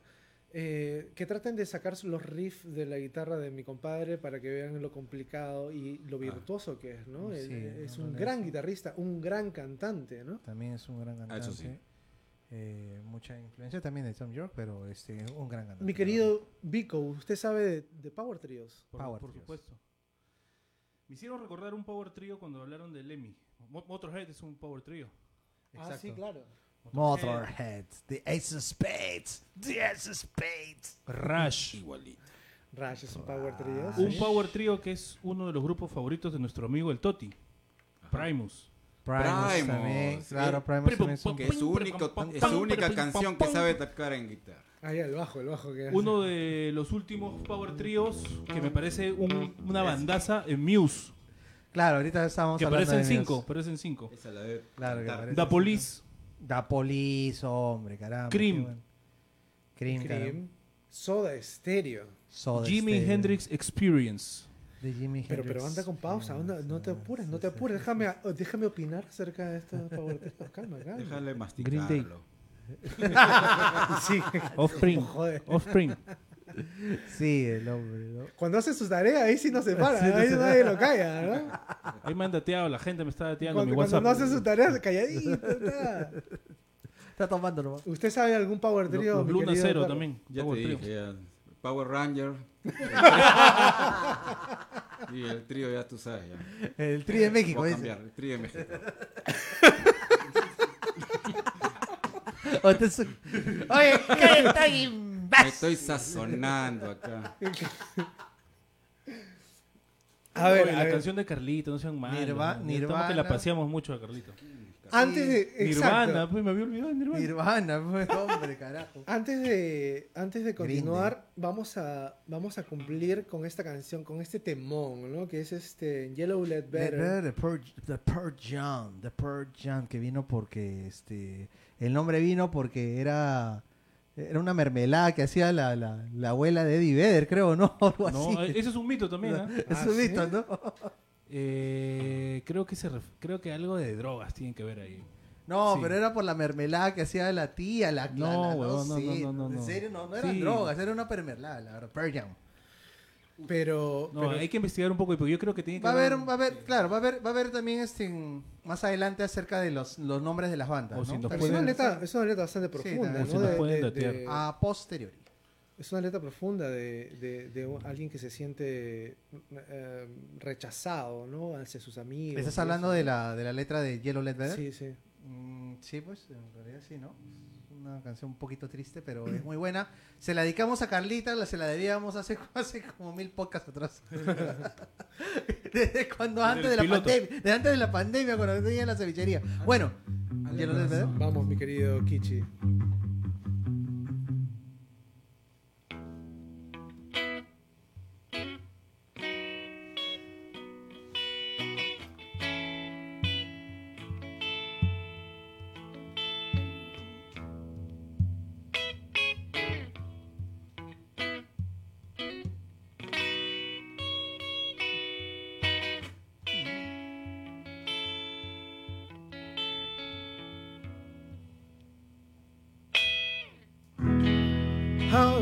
Eh, que traten de sacar los riffs de la guitarra de mi compadre para que vean lo complicado y lo virtuoso ah. que es, ¿no? Sí, el, es no, un no gran es. guitarrista, un gran cantante, ¿no? También es un gran cantante. Ah, eso sí. Eh, mucha influencia también de Tom York, pero este, un gran cantante. Mi querido Vico, ¿usted sabe de, de Power Trios? Por, Power por Trios. supuesto. Me hicieron recordar un Power Trio cuando hablaron del Lemmy. Motorhead es un Power Trio. Exacto. Ah, sí, claro. Motorhead, The Ace of Spades, The Ace of Spades. Rush. Igualito. Rush es un Power Trio. Un Power Trio que es uno de los grupos favoritos de nuestro amigo el Toti. Primus. Primus. Primus también, claro, Primus también son... Que es su, único, es su única canción que sabe tocar en guitarra. Ahí el bajo, el bajo que hace. Uno de los últimos Power Trios que me parece un, una bandaza en Muse. Claro, ahorita estábamos que hablando de Muse. Cinco, parecen cinco. Esa la de... Claro, que aparecen Da Police. Da Police, hombre, caramba. Cream. Bueno. Cream, Cream. Caramba. Soda Stereo. Soda Jimi Stereo. Hendrix Experience. De Jimi pero, Hendrix. Pero anda con pausa, onda, no te apures, no te apures. Déjame, déjame opinar acerca de esto. Calma, calma. Déjale masticarlo. Green Day. Sí. Offspring. Offspring. Sí, el hombre, ¿no? Cuando hace sus tareas, ahí sí no se para, sí, ahí no nadie lo calla, ¿no? Ahí me han dateado, la gente me está dateando cuando, mi WhatsApp. Cuando no hace sus tareas, calladito, está. Está tomándolo. ¿Usted sabe algún Power Trio? Los, los Luna Cero Carlos? También. Ya Power te dije, ya. Power Ranger. Y el trío ya tú sabes. Ya. El trío de México, ¿eh? El trío de México. Oye, ¿qué está ahí? Me estoy sazonando acá. A ver, Oye, a la ver. canción de Carlito, no sean malos. Nirva, ¿no? Nirvana. Que la paseamos mucho a Carlito. Antes de... Exacto. Nirvana, pues me había olvidado de Nirvana. Nirvana, pues hombre, carajo. Antes de, antes de continuar, vamos a, vamos a cumplir con esta canción, con este temón, ¿no? Que es este Yellow Let Better. The Pearl, the Pearl Jam, The Pearl Jam, que vino porque... este el nombre vino porque era... Era una mermelada que hacía la, la, la abuela de Eddie Vedder, creo, ¿no? Algo no, así. Ese es un mito también, ¿eh? Es ah, un mito, ¿sí? ¿no? Eh, creo, que se ref... creo que algo de drogas tienen que ver ahí. No, sí. pero era por la mermelada que hacía la tía, la... No, la, la, no, no, sí. no, no, no, no. En serio, no, no eran sí. drogas, era una mermelada, la verdad. Perdón. Pero... No, pero... hay que investigar un poco, porque yo creo que tiene que... Va a haber, un... va a haber, claro, va a haber, va a haber también este... más adelante acerca de los, los nombres de las bandas, ¿no? Si nos pueden... es, una letra, es una letra bastante profunda, sí, ¿no? Si de, de, de, a posteriori. Es una letra profunda de, de, de alguien que se siente eh, rechazado, ¿no? Hacia sus amigos. ¿Estás hablando de la, de la letra de Yellow Let Better? Sí, sí. Mm, sí, pues, en realidad sí, ¿no? Una canción un poquito triste, pero es muy buena. Se la dedicamos a Carlita, la, se la debíamos hace, hace como mil podcasts atrás. Desde cuando antes Desde de la piloto. pandemia, desde antes de la pandemia, cuando tenía la cevichería. Bueno, ¿ya nos despedimos? No Vamos, mi querido Kichi.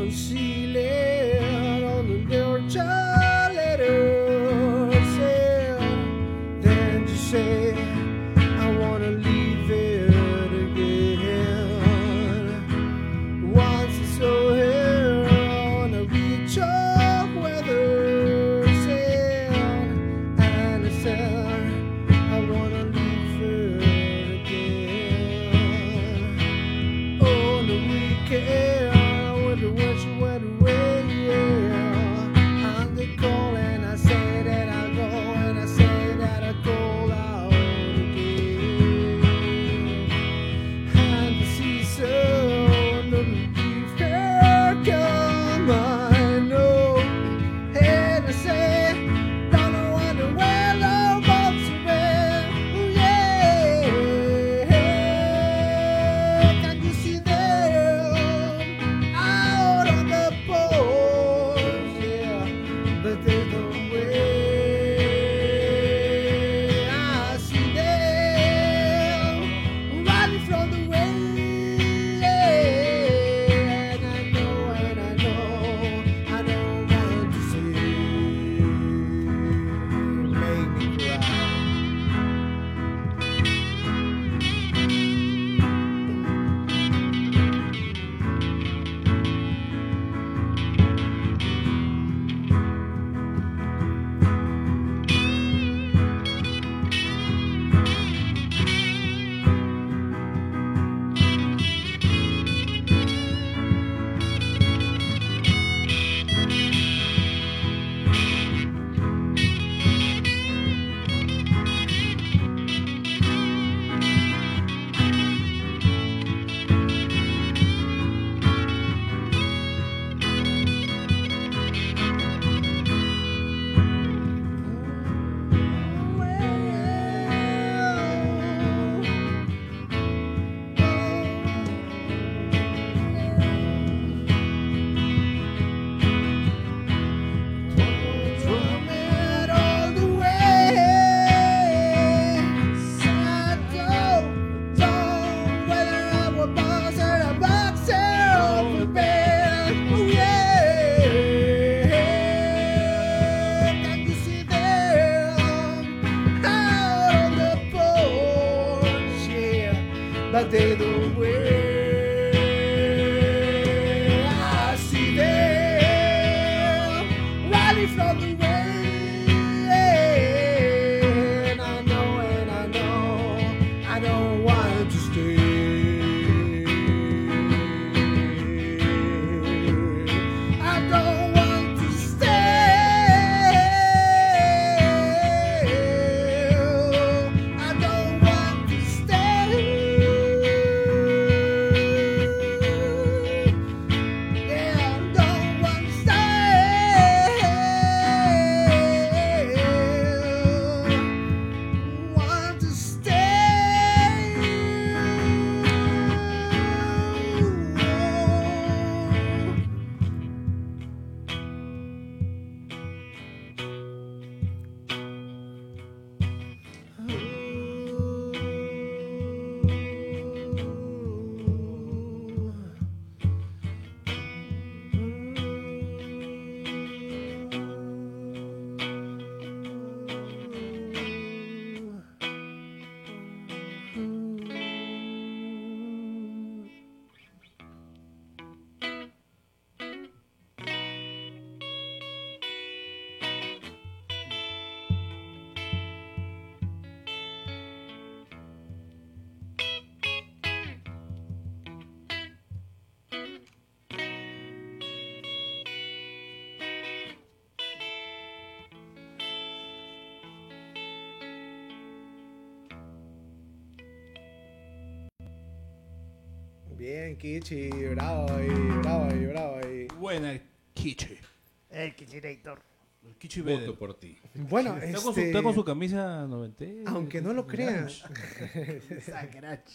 She laid on the door letter, said, then she said, I want to leave it again. Once it's over, I want to reach of weather, said, and I said, I want to leave it again. On the weekend, Bien, Kichi, bravo ahí, bravo ahí, bravo ahí. Buena, Kichi. El Kichi Director. El Kichi Voto por ti. Bueno, está, este... con su, está con su camisa noventa. Aunque no lo crean. Sagrach.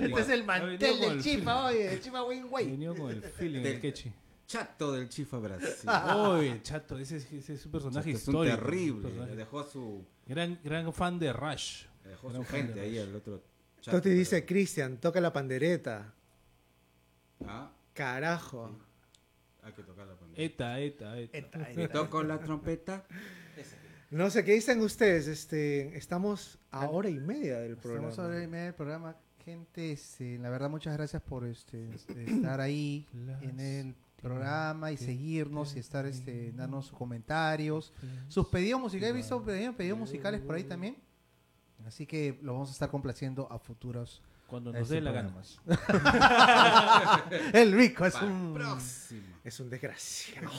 Este es el mantel del Chifa, oye, el Chifa Wing Way. Venido con el feeling del Kichi. Chato del Chifa Brasil. Oye, Chato, ese, ese es un personaje Chato, histórico. Es un terrible. Personaje. Dejó su... Gran, gran fan de Rush. Dejó gran su gente ahí, el otro... Chato, Toti dice, pero... Cristian, toca la pandereta. Ah. Carajo. Sí. Hay que tocar la pandereta. Eta, eta, eta. eta, eta Toco eta. La trompeta. No sé, ¿qué dicen ustedes? Este, estamos a hora y media del programa. Estamos a hora y media del programa. Gente, este, la verdad, muchas gracias por este, estar ahí Las... en el programa y seguirnos y estar, este, dándonos sus comentarios. Sus pedidos musicales, he visto pedidos, pedidos musicales por ahí también. Así que lo vamos a estar complaciendo a futuros. Cuando nos dé la gana. El Rico es Para un... Próximo. Es un desgraciado.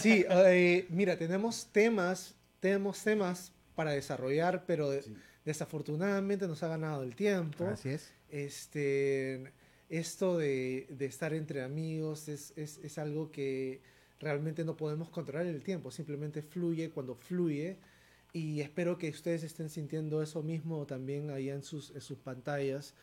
Sí, eh, mira, tenemos temas, tenemos temas para desarrollar, pero sí. Desafortunadamente nos ha ganado el tiempo. Así es. Este, esto de, de estar entre amigos es, es, es algo que realmente no podemos controlar el tiempo. Simplemente fluye cuando fluye. Y espero que ustedes estén sintiendo eso mismo también ahí en sus, en sus pantallas,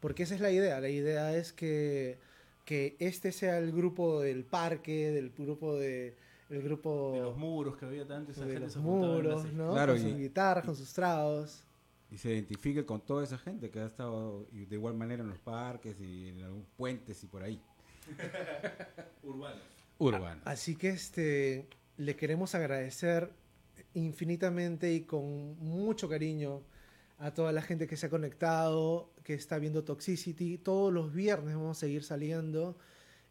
porque esa es la idea. La idea es que, que este sea el grupo del parque, del grupo de... El grupo de los muros que había antes. De los muros, ¿no? Claro, con sus guitarras, con sus tragos. Y se identifique con toda esa gente que ha estado de igual manera en los parques y en algunos puentes y por ahí. Urbanos. Urbanos. Así que este, le queremos agradecer infinitamente y con mucho cariño a toda la gente que se ha conectado, que está viendo Toxicity. Todos los viernes vamos a seguir saliendo.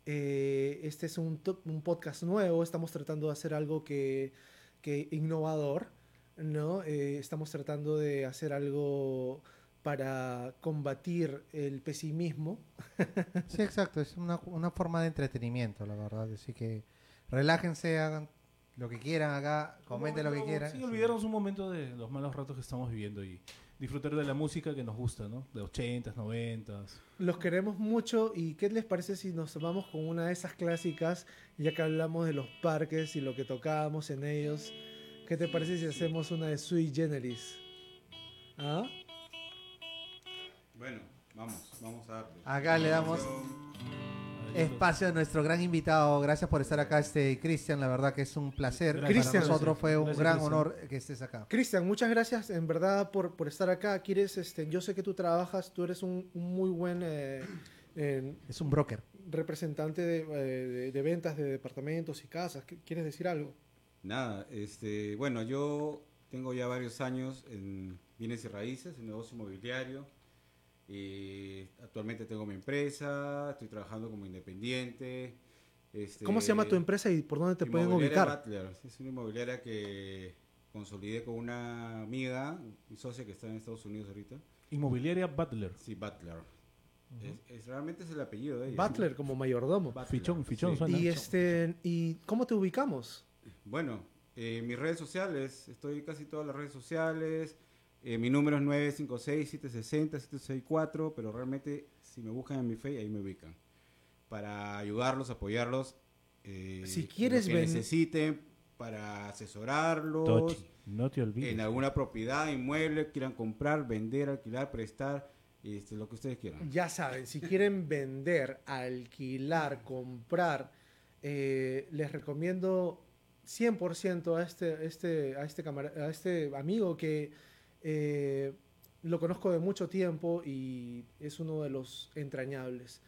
Eh, este es un, to- un podcast nuevo. Estamos tratando de hacer algo que, que innovador, ¿no? Eh, estamos tratando de hacer algo para combatir el pesimismo. Sí, exacto. Es una, una forma de entretenimiento, la verdad. Así que relájense, hagan lo que quieran acá, comenten momento, lo que quieran. Sí, olvidarnos un momento de los malos ratos que estamos viviendo y disfrutar de la música que nos gusta, ¿no? De ochentas, noventas. Los queremos mucho y ¿qué les parece si nos vamos con una de esas clásicas? Ya que hablamos de los parques y lo que tocábamos en ellos, ¿qué te parece si hacemos una de Sui Generis? ¿Ah? Bueno, vamos, vamos a darle. Acá le damos... espacio a nuestro gran invitado. Gracias por estar acá, este Cristian. La verdad que es un placer. Gracias. Para nosotros fue un gracias, gran Christian. Honor que estés acá. Cristian, muchas gracias en verdad por, por estar acá. Quieres, este, yo sé que tú trabajas, tú eres un, un muy buen... Eh, eh, es un broker. Representante de, eh, de, de ventas de departamentos y casas. ¿Quieres decir algo? Nada, este, bueno, yo tengo ya varios años en bienes y raíces, en negocio inmobiliario. Eh, actualmente tengo mi empresa, estoy trabajando como independiente. Este, ¿Cómo se llama tu empresa y por dónde te pueden ubicar? Butler. Es una inmobiliaria que consolidé con una amiga, mi socia que está en Estados Unidos ahorita. Inmobiliaria Butler. Sí, Butler. Uh-huh. Es, es, realmente es el apellido de ella. Butler, ¿sí? Como mayordomo. Butler. Fichón, fichón. Sí. Suena. Y este, ¿y cómo te ubicamos? Bueno, eh, mis redes sociales, estoy casi todas las redes sociales. Eh, mi número es nueve cinco seis, siete seis cero, siete seis cuatro, pero realmente si me buscan en mi Face, ahí me ubican. Para ayudarlos, apoyarlos, eh, si quieres lo que ven... necesiten, para asesorarlos. Tochi, no te olvides. En alguna propiedad, inmueble, quieran comprar, vender, alquilar, prestar, este, lo que ustedes quieran. Ya saben, si quieren vender, alquilar, comprar, eh, les recomiendo cien por ciento a este, este, a este, camar- a este amigo que... Eh, lo conozco de mucho tiempo y es uno de los entrañables.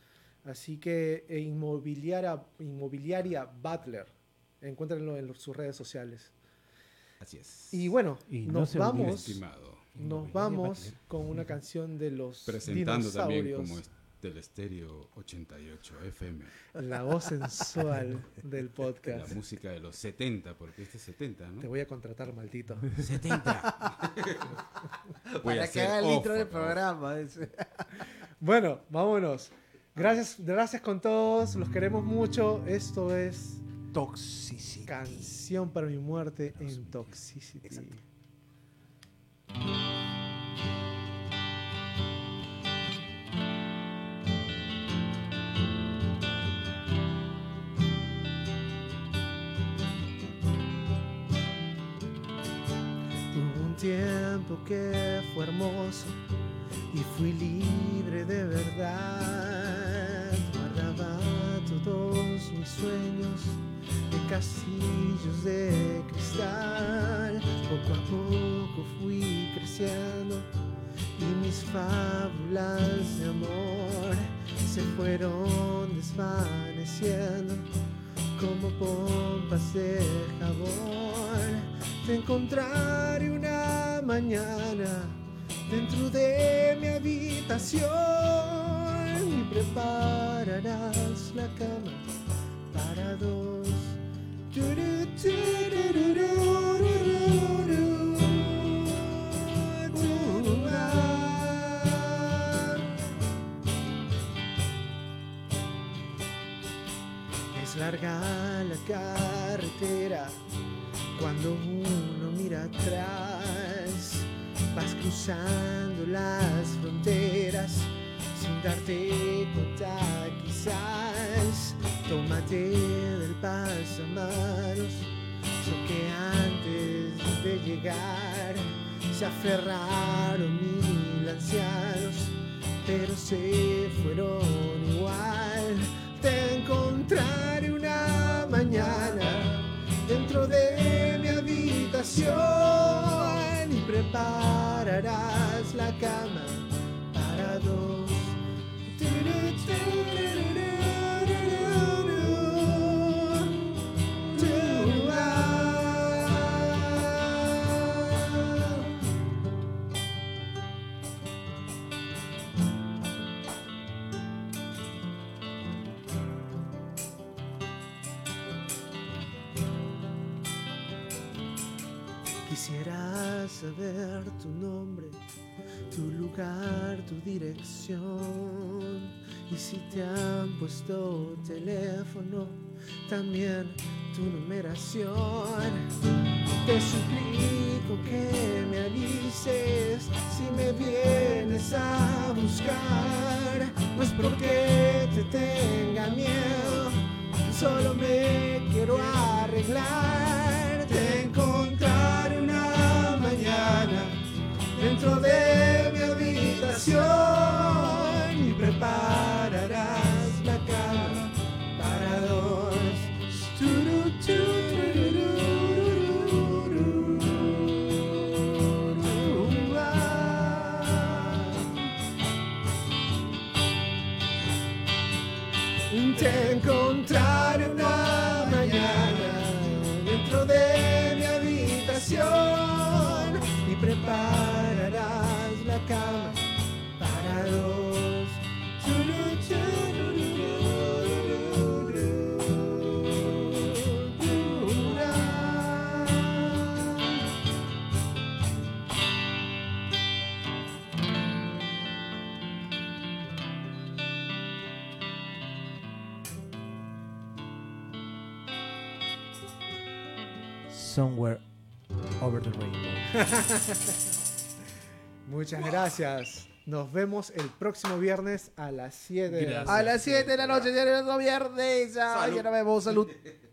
Así que eh, inmobiliaria, inmobiliaria Butler, encuéntrenlo en los, sus redes sociales. Así es. Y bueno, y nos no vamos, nos vamos Butler. Con una canción de los presentando dinosaurios. También como es del estéreo ochenta y ocho F M. La voz sensual del podcast. La música de los setenta, porque este es setenta, ¿no? Te voy a contratar, maldito. setenta. Para que haga el intro del programa. Bueno, vámonos. Gracias, gracias con todos. Los queremos mucho. Esto es Toxicity. Canción para mi muerte no, en Toxicity. Exacto. un tiempo que fue hermoso y fui libre de verdad. Guardaba todos mis sueños de castillos de cristal. Poco a poco fui creciendo y mis fábulas de amor se fueron desvaneciendo como pompas de jabón. Te encontraré una mañana dentro de mi habitación y prepararás la cama para dos. Es larga la carretera cuando uno mira atrás. Vas cruzando las fronteras sin darte cuenta quizás. Tómate del pasamanos, lo que antes de llegar se aferraron mil ancianos, pero se fueron igual. Te encontraré una mañana dentro de mi habitación y prepararás la cama para dos. Quisiera saber tu nombre, tu lugar, tu dirección. Y si te han puesto teléfono, también tu numeración. Te suplico que me avises si me vienes a buscar. No es porque te tenga miedo, solo me quiero arreglar. Te encontraré una mañana dentro de mi habitación y prepararás la cama para dos. Te encontraré una mañana dentro de mi habitación y prepararás la cama para dos. Somewhere Over the Rainbow. Muchas gracias. Nos vemos el próximo viernes a las siete de la noche. A las siete de la noche, ya el otro viernes. Ya nos vemos. Salud.